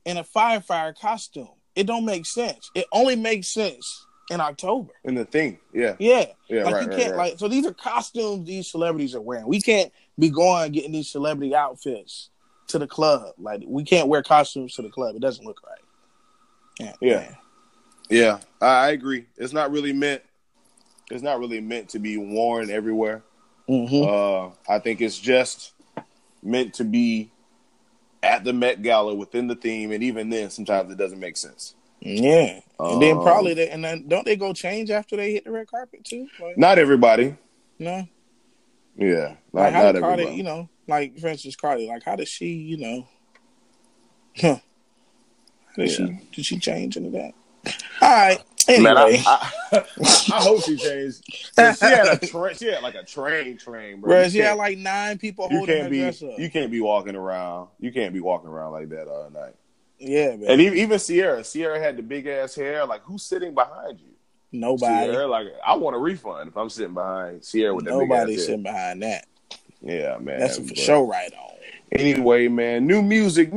in a firefighter costume. It don't make sense. It only makes sense in October. In the thing, yeah. Like, you can't. So these are costumes these celebrities are wearing. We can't be going getting these celebrity outfits to the club. Like, we can't wear costumes to the club. It doesn't look right. Yeah. I agree. It's not really meant to be worn everywhere. Mm-hmm. I think it's just meant to be at the Met Gala within the theme, and even then, sometimes it doesn't make sense. Yeah, and then probably don't they go change after they hit the red carpet too? Like, not everybody. No. Yeah, like not everybody. Cardi, you know, like for instance, Cardi. Like, how does she? You know, Did she change into that? All right. Anyway. Man, I hope she changed. She had like a train, bro. Whereas she had like 9 people holding her dress up. You can't be walking around like that all night. Yeah, man. And even Ciara had the big ass hair. Like, who's sitting behind you? Nobody. Ciara, like, I want a refund if I'm sitting behind Ciara with that big ass hair. Nobody's sitting behind that. Yeah, man. That's a for sure right on. Anyway, man, new music.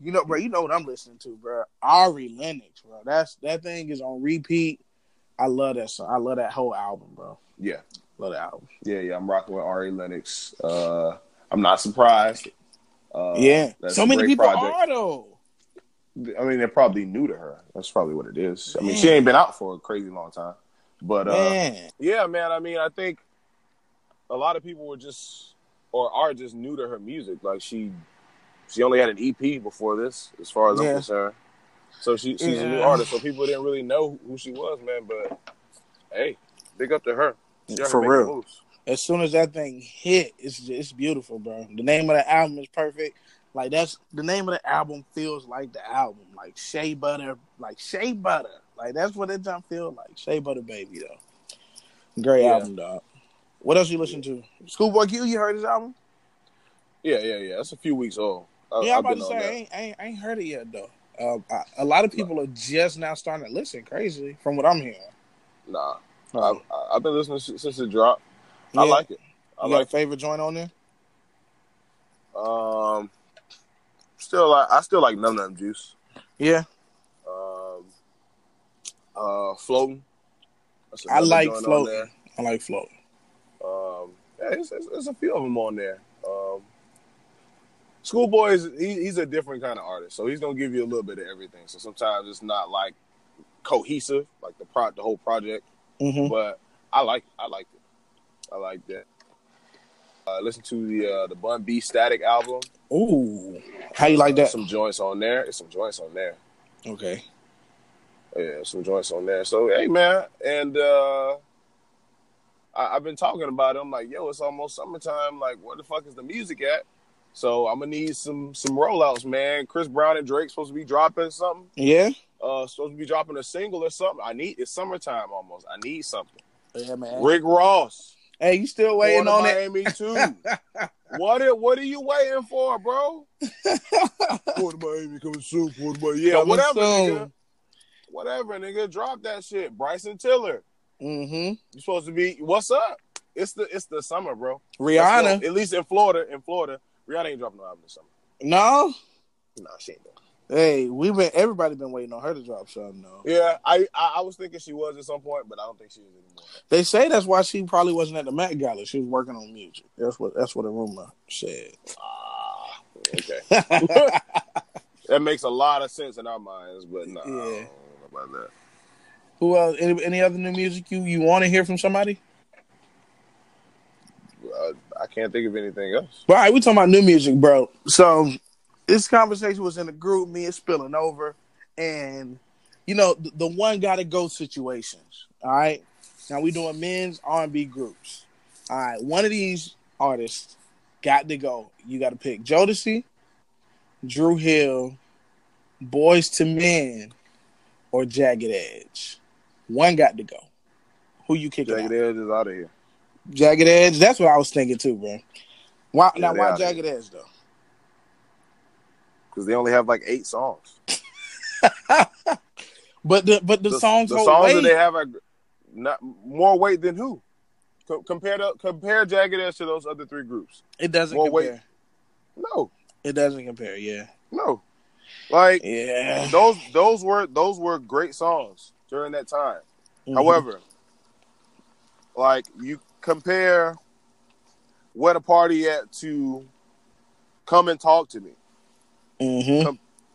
You know, bro, you know what I'm listening to, bro. Ari Lennox, bro. That thing is on repeat. I love that song. I love that whole album, bro. Yeah. Love that album. Yeah. I'm rocking with Ari Lennox. I'm not surprised. So many people are, though. I mean, they're probably new to her. That's probably what it is. I mean, she ain't been out for a crazy long time. But, yeah, man, I mean, I think a lot of people were just, or are just new to her music. Like, she only had an EP before this, as far as I'm concerned. So she's a new artist. So people didn't really know who she was, man. But hey, big up to her. For real. Moves. As soon as that thing hit, it's beautiful, bro. The name of the album is perfect. Like, that's the name of the album feels like the album, like Shea Butter, like Shea Butter. Like, that's what it done feel like. Shea Butter Baby, though. Great album, dog. What else you listen to? Schoolboy Q, you heard his album? Yeah. That's a few weeks old. I'm about to say, I ain't heard it yet, though. A lot of people are just now starting to listen, crazy, from what I'm hearing. Nah. I've been listening since it dropped. Yeah. I like it. You got a favorite joint on there? I still like Num Num Juice. Yeah. Floating. I like Floating. There's a few of them on there. Schoolboy, he's a different kind of artist, so he's gonna give you a little bit of everything. So sometimes it's not like cohesive, like the whole project. Mm-hmm. But I like that. Listen to the Bun B Static album. Ooh, how you like that? Some joints on there. Okay. Yeah, some joints on there. So hey, man, and I've been talking about it. I'm like, yo, it's almost summertime. Like, where the fuck is the music at? So I'm gonna need some rollouts, man. Chris Brown and Drake supposed to be dropping something. Yeah. Supposed to be dropping a single or something. It's summertime almost. I need something. Yeah, man. Rick Ross. Hey, you still waiting on Miami it? Miami too. What are you waiting for, bro? Port of Miami coming soon. Port of Miami. Yeah, coming whatever, soon. Nigga. Whatever, nigga. Drop that shit. Bryson Tiller. Mm-hmm. You supposed to be. What's up? It's the summer, bro. Rihanna. At least in Florida. Rihanna ain't dropping no album this summer. No? No, she ain't doing it. Hey, everybody's been waiting on her to drop something, though. Yeah, I was thinking she was at some point, but I don't think she is anymore. They say that's why she probably wasn't at the Met Gala. She was working on music. That's what a rumor said. Ah, okay. That makes a lot of sense in our minds, but no, I don't know about that. Who else? Any other new music you want to hear from somebody? can't think of anything else. All right, we're talking about new music, bro. So this conversation was in the group, me and spilling over, and you know, the one gotta go situations. All right. Now we doing men's R&B groups. All right, one of these artists got to go. You got to pick Jodeci, Drew Hill, Boys to Men, or Jagged Edge. One got to go. Who you kicking? Jagged Edge is out of here. Jagged Edge. That's what I was thinking too, bro. Why? Yeah, now, why Jagged Edge though? Because they only have like 8 songs. But the songs hold weight. The songs that they have are not more weight than who? Compare Jagged Edge to those other 3 groups. It doesn't more compare. Weight. No, it doesn't compare. Yeah, no. Like, yeah, those were great songs during that time. Mm-hmm. However, like, you compare Where the Party At to Come and Talk to Me, mm-hmm.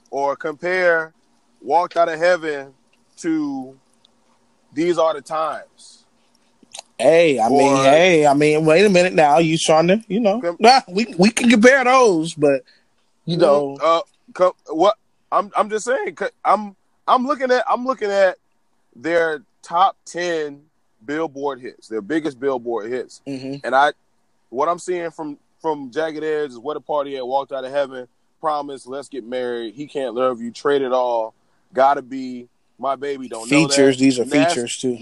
Or compare Walked Out of Heaven to These Are the Times. Hey, I mean, wait a minute now. You trying to, you know, we can compare those, but you know, what I'm just saying, I'm looking at their top 10 Billboard hits, their biggest Billboard hits, mm-hmm. and what I'm seeing from Jagged Edge is Where the Party At, Walked Out of Heaven, Promise, Let's Get Married, He Can't Love You, Trade It All, Gotta Be, My Baby Don't Know That. These are features too.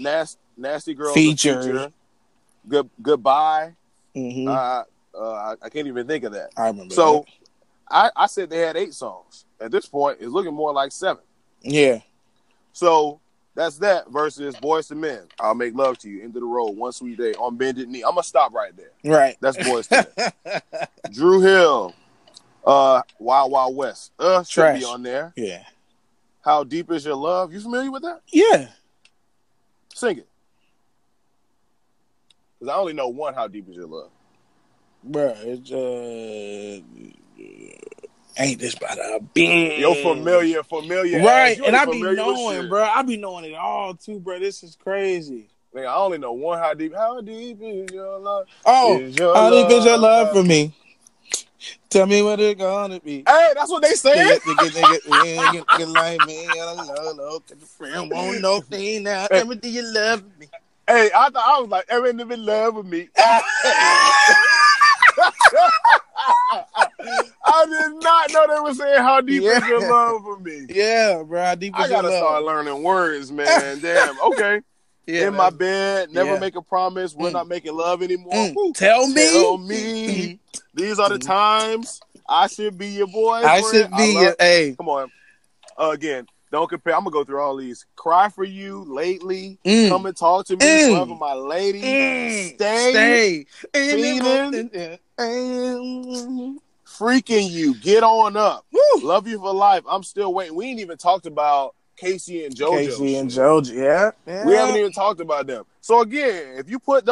Nasty Girl feature. Goodbye. Mm-hmm. I can't even think of that. I remember. So I said they had 8 songs. At this point, it's looking more like 7. Yeah. So that's that versus Boys to Men. I'll Make Love to You. End of the Road. One Sweet Day. On Bended Knee. I'm gonna stop right there. Right. That's Boys to Men. Drew Hill. Wild Wild West. Should be on there. Yeah. How Deep Is Your Love? You familiar with that? Yeah. Sing it. Because I only know one, How Deep Is Your Love. Bruh, it's, Ain't This About a Bitch. Yo, familiar. Right, and I be knowing, bro. I be knowing it all, too, bro. This is crazy. Nigga, I only know one, How Deep Is Your Love. Oh, How Deep Is Your Love for Me. Tell me what it's gonna be. Hey, that's what they said. Nigga, like me, I don't know, cause the friend won't know thing now. Ever do you love me? Hey, I thought I was like, ever do you love with me? I did not know they were saying How Deep Is Your Love for Me. Yeah, bro, How Deep Is Your Love. I gotta start learning words, man. Damn, okay. Yeah, in my bed, never make a promise, we're not making love anymore. Mm. Tell me. These are the times I should be your boy. I should be your A. Come on. Again, don't compare. I'm going to go through all these. Cry For You, Lately, Come and Talk to Me, Love of My Lady, Stay, Feeding, Freaking You, Get On Up, Woo. Love You For Life, I'm Still Waiting. We ain't even talked about Casey and JoJo, yeah. We haven't even talked about them. So again, if you put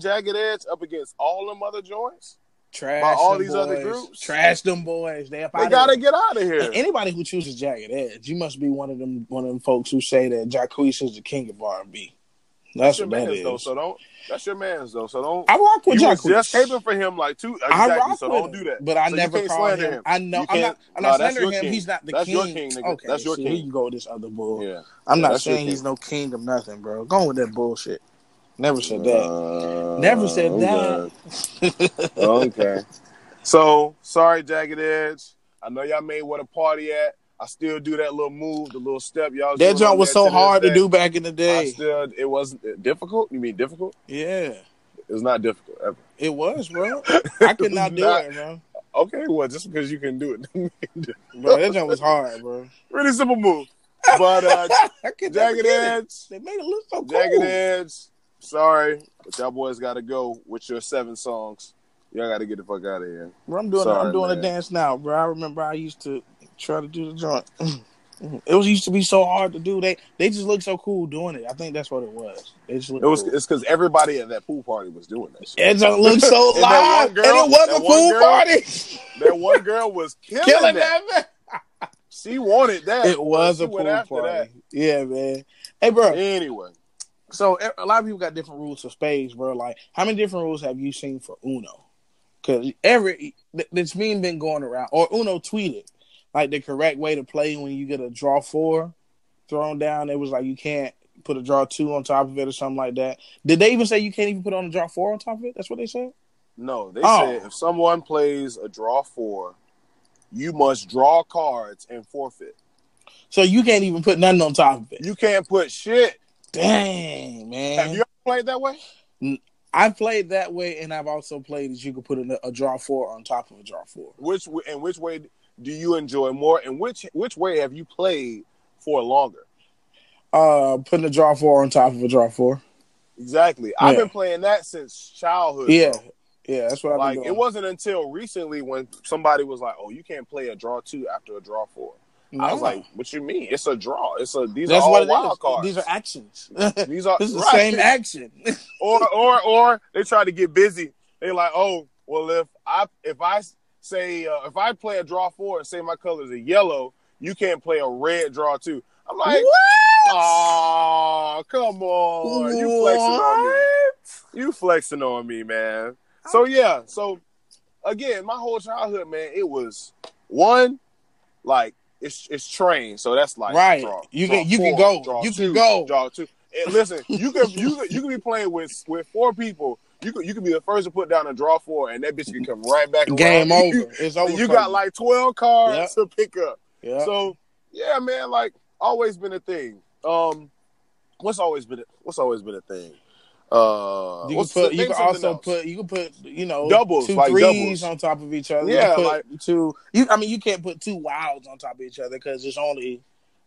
Jagged Edge up against all them other joints, trash by all these boys, other groups, trash them boys. They gotta get out of here. And anybody who chooses Jagged Edge, you must be one of them folks who say that Jacquees is the king of R&B. That's your man's though. So don't. That's your man's though. So don't. I rock with Jacquees. You just taping for him like 2. Exactly, I rock so with don't him, do that. But I so never call him. I know. I'm not slandering him. King. He's not the that's king. That's your king. Nigga. Okay, that's your king. He can go with this other bull. Yeah. I'm not saying he's no king of nothing, bro. Going with that bullshit. Never said that. Never said that. Okay. So sorry, Jagged Edge. I know y'all made Where the Party At. I still do that little move, the little step y'all. That jump was so hard to do back in the day. It wasn't difficult. You mean difficult? Yeah, it was not difficult ever. It was, bro. I could not do it, bro. Okay, well, just because you can do it, bro. That jump was hard, bro. Really simple move, but Jagged Edge. They made it look so cool. Jagged Edge. Sorry, but y'all boys got to go with your 7 songs. Y'all got to get the fuck out of here. Bro, I'm doing a dance now, bro. I remember I used to try to do the joint. It used to be so hard to do. They just looked so cool doing it. I think that's what it was. It was cool. It's because everybody at that pool party was doing that shit. It just looked so live. And it was a pool party. That one girl was killing that, man. She wanted that. It was a pool party. That. Yeah, man. Hey, bro. Anyway. So a lot of people got different rules for spades, bro. Like, how many different rules have you seen for Uno? Because this meme been going around, or Uno tweeted, like the correct way to play when you get a draw 4 thrown down. It was like you can't put a draw 2 on top of it or something like that. Did they even say you can't even put on a draw 4 on top of it? That's what they said? No, they said if someone plays a draw 4, you must draw cards and forfeit. So you can't even put nothing on top of it? You can't put shit. Dang, man. Have you ever played that way? I played that way, and I've also played that you could put a draw 4 on top of a draw 4. Which way do you enjoy more, and which way have you played for longer? Putting a draw 4 on top of a draw 4. Exactly. Yeah. I've been playing that since childhood. Yeah, bro. Yeah, that's what I've been doing. It wasn't until recently when somebody was like, "Oh, you can't play a draw 2 after a draw 4." No. I was like, "What you mean? It's a draw. These are all wild cards. These are actions. This is the same action." or they try to get busy. They like, "Oh, well, if I play a draw 4 and say my colors are yellow, you can't play a red draw 2." I'm like, "What? Oh, come on! What? You flexing on me, man." So yeah, so again, my whole childhood, man, it was one like. It's trained, so that's like right. Draw two. And listen, you can be playing with 4 people. You can be the first to put down a draw 4, and that bitch can come right back. Game around. Over. It's over. You got like 12 cards to pick up. Yep. So yeah, man, like always been a thing. What's always been a thing? You can put doubles, 2 threes doubles. On top of each other. Yeah, you can't put 2 wilds on top of each other because it's only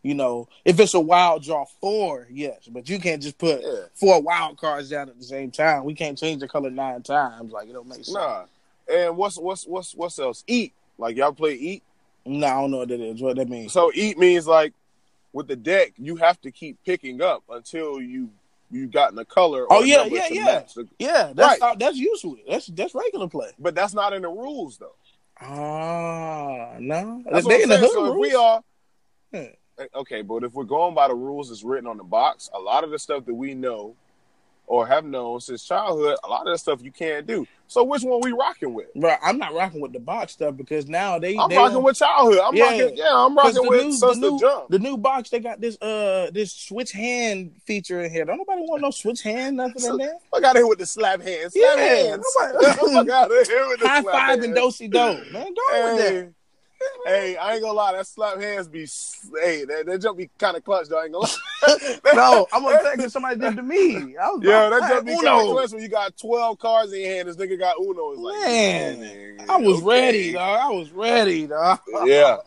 if it's a wild draw 4, yes, but you can't just put 4 wild cards down at the same time. We can't change the color 9 times. Like it don't make sense. Nah. And what's else? Eat. Like y'all play eat? No, I don't know what that is. What that means? So eat means like with the deck, you have to keep picking up until you've gotten a color. Or match. Yeah. That's usually that's regular play. But that's not in the rules though. Ah, no. That's what I'm saying. So if we are okay, but if we're going by the rules that's written on the box, a lot of the stuff that we know or have known since childhood, a lot of the stuff you can't do. So which one we rocking with? Bro, I'm not rocking with the box stuff because now I'm rocking with childhood. I'm rocking with the jump. The new box, they got this switch hand feature in here. Don't nobody want no switch hand, nothing in there. I got here with the slap hands. Slap hands. I got here with the high slap five hands. And do-si-do. Man, go with that. Hey, I ain't gonna lie. That slap hands that jump be kind of clutch though. I ain't gonna lie. No, I'm upset because somebody did to me. That jump be kind of clutch when you got 12 cards in your hand. This nigga got Uno. It's like, man, I was ready, dog. Yeah,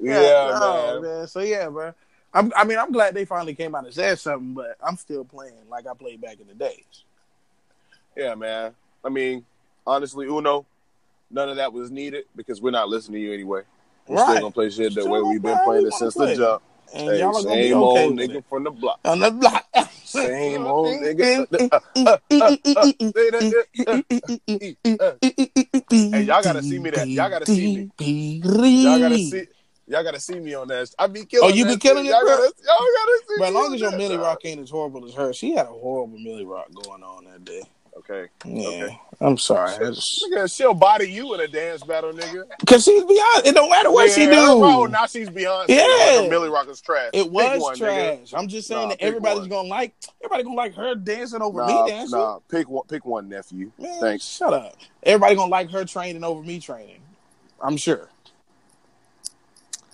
man. So yeah, bro. I'm glad they finally came out and said something, but I'm still playing like I played back in the days. Yeah, man. I mean, honestly, Uno. None of that was needed because we're not listening to you anyway. We're still gonna play shit the way we've been playing it since the jump. And hey, y'all are same old nigga from the block. On the block. Same old nigga. Hey, y'all gotta see me that. Y'all gotta see me on that. I be killing. Oh, you be killing it, bro. Y'all gotta see. But as long as your Millie Rock ain't as horrible as her, she had a horrible Millie Rock going on that day. Okay. Yeah. Okay. I'm sorry. She'll body you in a dance battle, nigga. Because she's Beyonce. It don't matter what she do. Oh, now she's Beyonce. Yeah. Like Millie Rock is trash. It was trash. Nigga. I'm just saying that everybody's gonna like her dancing over me dancing. Nah, pick one, nephew. Man, thanks. Shut up. Everybody gonna like her training over me training. I'm sure.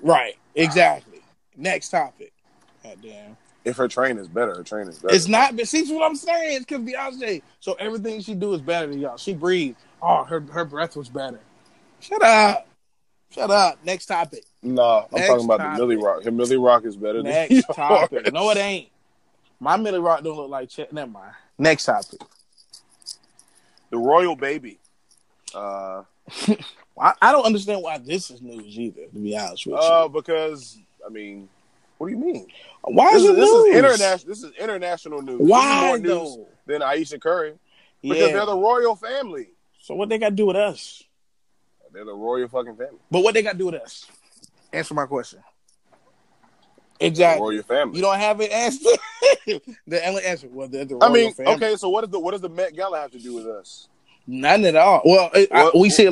Right. Exactly. Next topic. Goddamn. If her train is better, It's not, but see what I'm saying? It's because Beyonce. So everything she do is better than y'all. She breathes. Oh, her breath was better. Shut up. Next topic. Nah, I'm talking about the Millie Rock. Her Millie Rock is better than yours. Next topic. No, it ain't. My Millie Rock don't look like Chet. Never mind. Next topic. The royal baby. I don't understand why this is news either, to be honest with you. Because, I mean... What do you mean? Why is it news? This is international news. Why this is more news than Ayesha Curry? Because they're the royal family. So what they got to do with us? They're the royal fucking family. But what they got to do with us? Answer my question. Exactly. The royal family. You don't have an answer. The only answer. Well, they're the royal family. Okay. So what does the Met Gala have to do with us? None at all. Well, I see a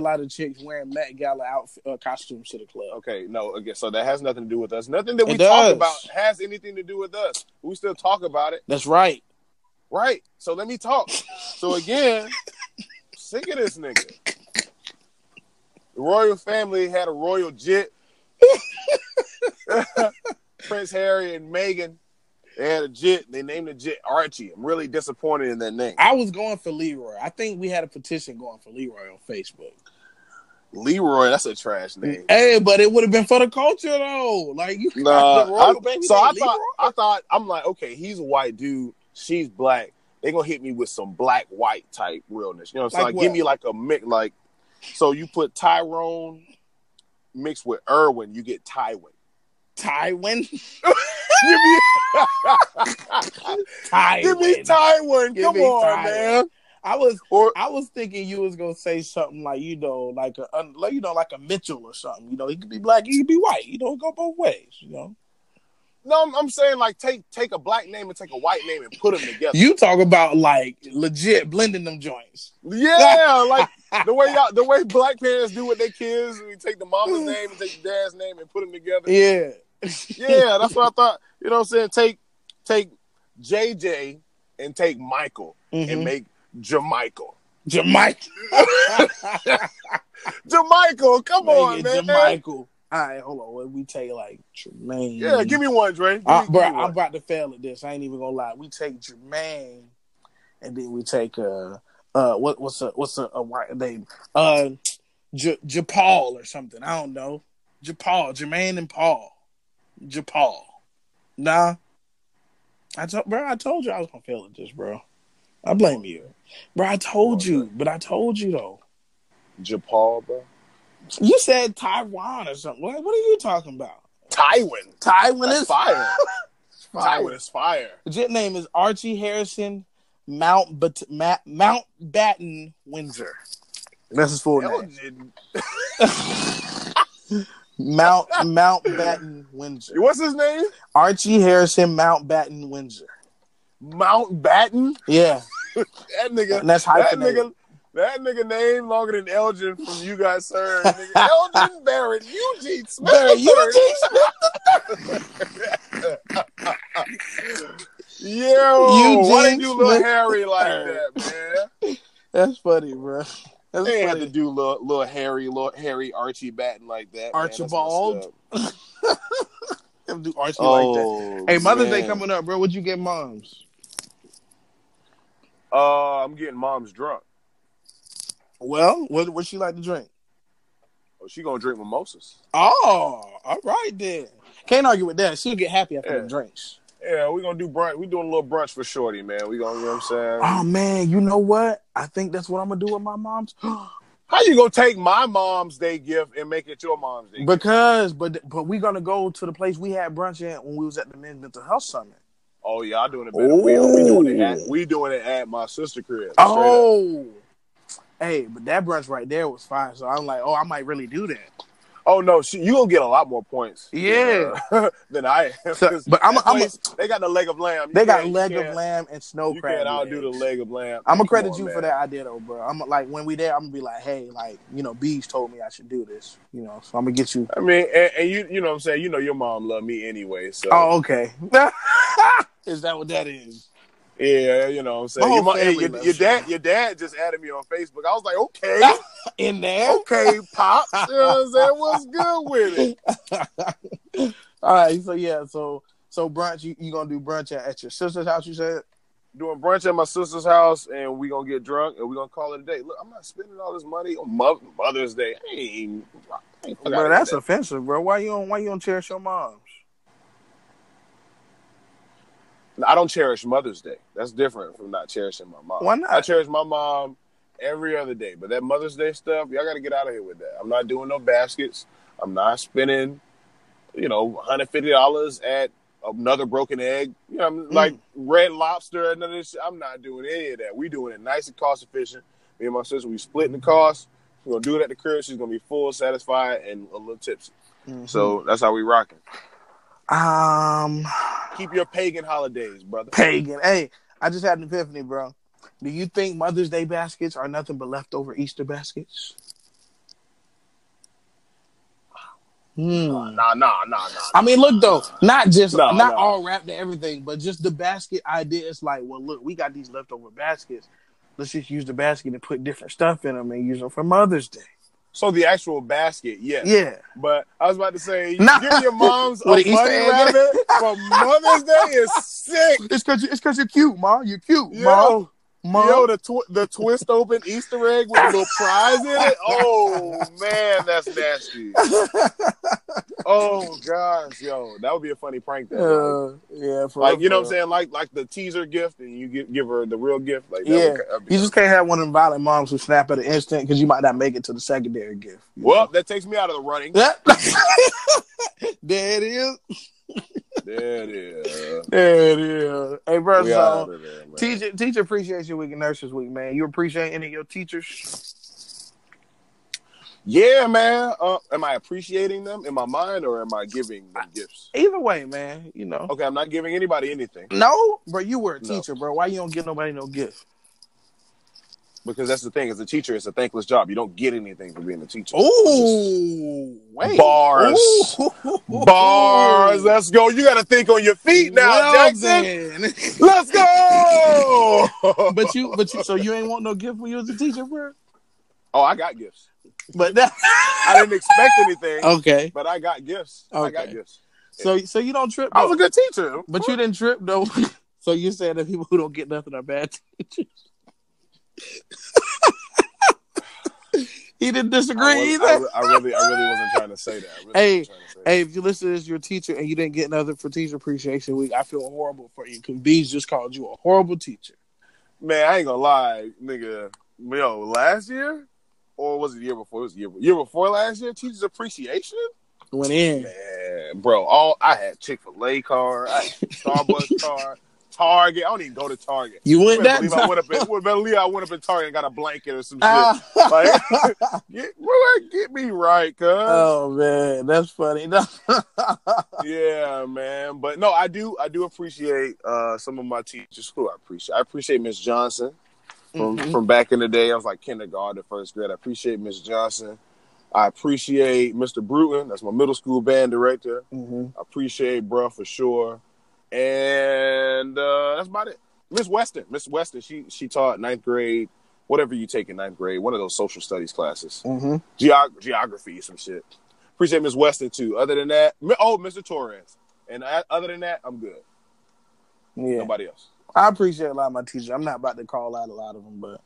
lot of chicks wearing Met Gala outfit, costumes to the club. Okay, no, again, so that has nothing to do with us. Nothing that we talk about has anything to do with us. We still talk about it. That's right. Right. So let me talk. So again, sick of this nigga. The royal family had a royal jet. Prince Harry and Meghan, they had a jet. They named the jet Archie. I'm really disappointed in that name. I was going for Leroy. I think we had a petition going for Leroy on Facebook. Leroy, that's a trash name. Hey, but it would have been for the culture though. Like you the royal baby. So I thought I'm like, okay, he's a white dude, she's black. They're gonna hit me with some black white type realness. You know what I'm saying? Like, give me like a mix, like so you put Tyrone mixed with Irwin, you get Tywin. Give me Tywin. Give me on, Tywin. Man. I was thinking you was gonna say something like like a Mitchell or something. You know, he could be black, he could be white. You know, go both ways. You know. No, I'm saying like take a black name and take a white name and put them together. You talk about like legit blending them joints. Yeah, like the way black parents do with their kids, we take the mama's name and take the dad's name and put them together. Yeah. Yeah, that's what I thought. You know what I'm saying? Take JJ and take Michael and make Jermichael. Jermichael, come on, man. Jermichael. All right, hold on. What we take like Jermaine? Yeah, give me one, Dre. I'm about to fail at this. I ain't even gonna lie. We take Jermaine, and then we take what's a white name? Japal or something. I don't know. Japal, Jermaine and Paul. Japal. Nah. I told you I was gonna fail at this, bro. I blame you, bro. I told you though. Japal, bro. You said Taiwan or something. What are you talking about? Tywin. Tywin is fire. The jet name is Archie Harrison Mountbatten Windsor. That's his full name. Mountbatten Windsor. What's his name? Archie Harrison Mountbatten Windsor. Mountbatten? Yeah. That nigga. And that's hyphenated. That nigga name longer than Elgin from You Guys Served. Elgin Barrett, Eugene Smith. Yo, why did you Little Harry like that, man? That's funny, bro. They had to do Little Harry Archie Batten like that. Archibald. Them do Archie like that. Hey, Mother's Day coming up, bro. What'd you get moms? I'm getting moms drunk. Well, what she like to drink? Oh, she gonna drink mimosas. Oh, all right then. Can't argue with that. She'll get happy after the drinks. Yeah, we're gonna do brunch. We're doing a little brunch for Shorty, man. We gonna, you know what I'm saying? Oh man, you know what? I think that's what I'm gonna do with my mom's. How you gonna take my mom's day gift and make it your mom's day? But we're gonna go to the place we had brunch at when we was at the Men's Mental Health Summit. Oh yeah, I'm doing it better. We doing it at my sister crib. Oh. Hey, but that brunch right there was fine. So I'm like, oh, I might really do that. Oh no, you gonna get a lot more points. Yeah, than I am. So, but they got the leg of lamb. They got leg of lamb and snow crab. I'll do the leg of lamb. I'm gonna credit you for that idea though, bro. I'm like, when we there, I'm gonna be like, hey, like, you know, Bees told me I should do this. You know, so I'm gonna get you. I mean, and you know what I'm saying. You know, your mom loved me anyway. So. Oh, okay. Is that what that is? Yeah, you know what I'm saying. Your dad just added me on Facebook. I was like, okay. In there. Okay, Pops. You know what I'm saying? What's good with it? All right, so yeah, so brunch, you gonna do brunch at your sister's house, you said? Doing brunch at my sister's house, and we gonna get drunk, and we gonna call it a day. Look, I'm not spending all this money on Mother's Day. Bro, that's offensive, bro. Why you don't cherish your moms? I don't cherish Mother's Day. That's different from not cherishing my mom. Why not? I cherish my mom every other day. But that Mother's Day stuff, y'all got to get out of here with that. I'm not doing no baskets. I'm not spending, you know, $150 at another broken egg. You know, like Red Lobster and other shit. I'm not doing any of that. We doing it nice and cost efficient. Me and my sister, we splitting the cost. We're going to do it at the crib. She's going to be full, satisfied, and a little tipsy. Mm-hmm. So that's how we rocking. Keep your pagan holidays, brother. Pagan. Hey, I just had an epiphany, bro. Do you think Mother's Day baskets are nothing but leftover Easter baskets? Nah. I mean, look though, not all wrapped and everything, but just the basket idea. It's like, well, look, we got these leftover baskets. Let's just use the basket and put different stuff in them and use them for Mother's Day. So the actual basket, yes. Yeah. But I was about to say, give your mom's a money rabbit for Mother's Day is sick. It's because you're cute, Ma. You're cute, Ma. Yo, the twist open Easter egg with a little prize in it? Oh, man, that's nasty. Oh, gosh, yo. That would be a funny prank. You know what I'm saying? Like the teaser gift and you give her the real gift. Like, yeah. You just can't have one of them violent moms who snap at an instant because you might not make it to the secondary gift. Well, that takes me out of the running. There it is. There it is. Hey, bro, so teacher appreciation week and nurses week, man. You appreciate any of your teachers? Yeah, man. Am I appreciating them in my mind or am I giving them gifts? Either way, man. You know. Okay, I'm not giving anybody anything. No, bro. You were a teacher, bro. Why you don't give nobody no gift? Because that's the thing. As a teacher, it's a thankless job. You don't get anything for being a teacher. Ooh, wait. Bars. Let's go. You got to think on your feet now, Jackson. Let's go. But you. So you ain't want no gift when you was a teacher, bro? Oh, I got gifts. But I didn't expect anything. Okay. But I got gifts. Okay. So you don't trip. Though. I was a good teacher, but you didn't trip though. So you saying that people who don't get nothing are bad teachers? He didn't disagree either. I really wasn't trying to say that. If you listen to this, you're a teacher and you didn't get nothing for Teacher Appreciation Week, I feel horrible for you because Bees just called you a horrible teacher. Man, I ain't gonna lie, nigga. Yo, last year or was it the year before? It was the year before last year. Teachers Appreciation went in, man, bro. I had Chick-fil-A card, I had Starbucks card. Target. I don't even go to Target. You went that time. I went up in Target and got a blanket or some shit. Get me right, cuz. Oh, man. That's funny. No. Yeah, man. But, no, I do appreciate some of my teachers who I appreciate. I appreciate Miss Johnson from back in the day. I was like kindergarten, first grade. I appreciate Miss Johnson. I appreciate Mr. Bruton. That's my middle school band director. Mm-hmm. I appreciate bruh for sure. And that's about it. Miss Weston, she taught ninth grade, whatever you take in ninth grade, one of those social studies classes, geography, some shit. Appreciate Miss Weston too. Other than that, Mr. Torres, and other than that, I'm good. Yeah, nobody else. I appreciate a lot of my teachers. I'm not about to call out a lot of them, but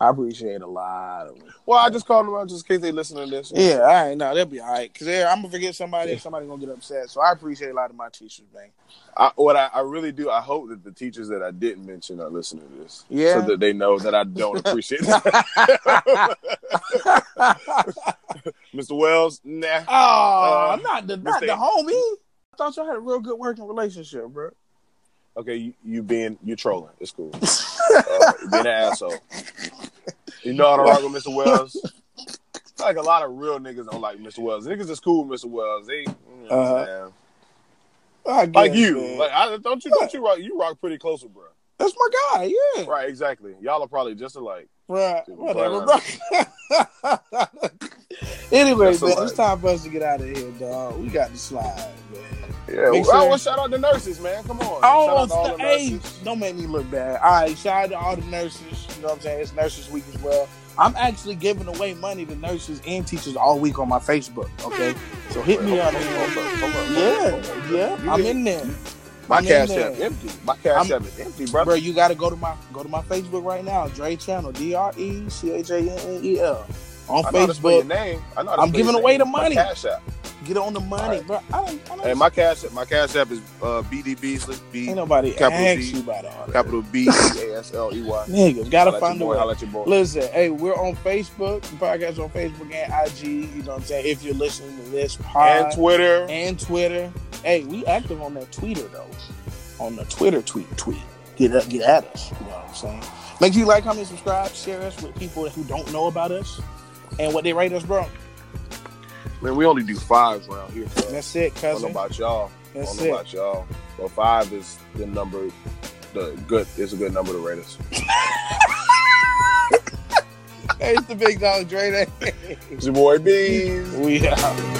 I appreciate a lot of them. Well, I just called them out just in case they listen to this. Yeah, all right. No, they'll be all right. Because I'm going to forget somebody and somebody's going to get upset. So I appreciate a lot of my teachers, man. I really do, I hope that the teachers that I didn't mention are listening to this. Yeah. So that they know that I don't appreciate them. Mr. Wells, nah. Oh, not the homie. I thought y'all had a real good working relationship, bro. Okay, you trolling. It's cool. You being an asshole. You know how to rock with Mr. Wells? I like a lot of real niggas don't like Mr. Wells. Niggas is cool with Mr. Wells. They, you know like you. Man. Like you rock pretty close with bro. That's my guy, yeah. Right, exactly. Y'all are probably just alike. Right. Whatever, bro. Anyway, man, it's time for us to get out of here, dog. We got to slide, man. Yeah, I want to shout out the nurses, man. Come on. Don't make me look bad. All right, shout out to all the nurses. You know what I'm saying? It's Nurses Week as well. I'm actually giving away money to nurses and teachers all week on my Facebook, okay? So hit me up. Yeah, I'm in there. My Cash App is empty. My Cash App is empty, brother. Bro, you got to go to my Facebook right now. Dre Channel, DreChannel. On Facebook. I'm giving away the money. My Cash App. Get on the money, bro. Hey, my cash app is BD Beasley. B. Ain't nobody asked you about all that. Capital B-E-A-S-L-E-Y. Niggas, gotta find a way. Listen, hey, we're on Facebook. The podcast on Facebook and IG. You know what I'm saying? If you're listening to this pod. And Twitter. Hey, we active on that Twitter, though. On the Twitter tweet. Get at us. You know what I'm saying? Make sure you like, comment, subscribe, share us with people who don't know about us and what they rate us, bro. Man, we only do 5 around here. Cause that's it, cousin. I don't know about y'all. But 5 is the number. It's a good number to rate us. It's the Big Dog Dre Day. It's your boy Beans. We out.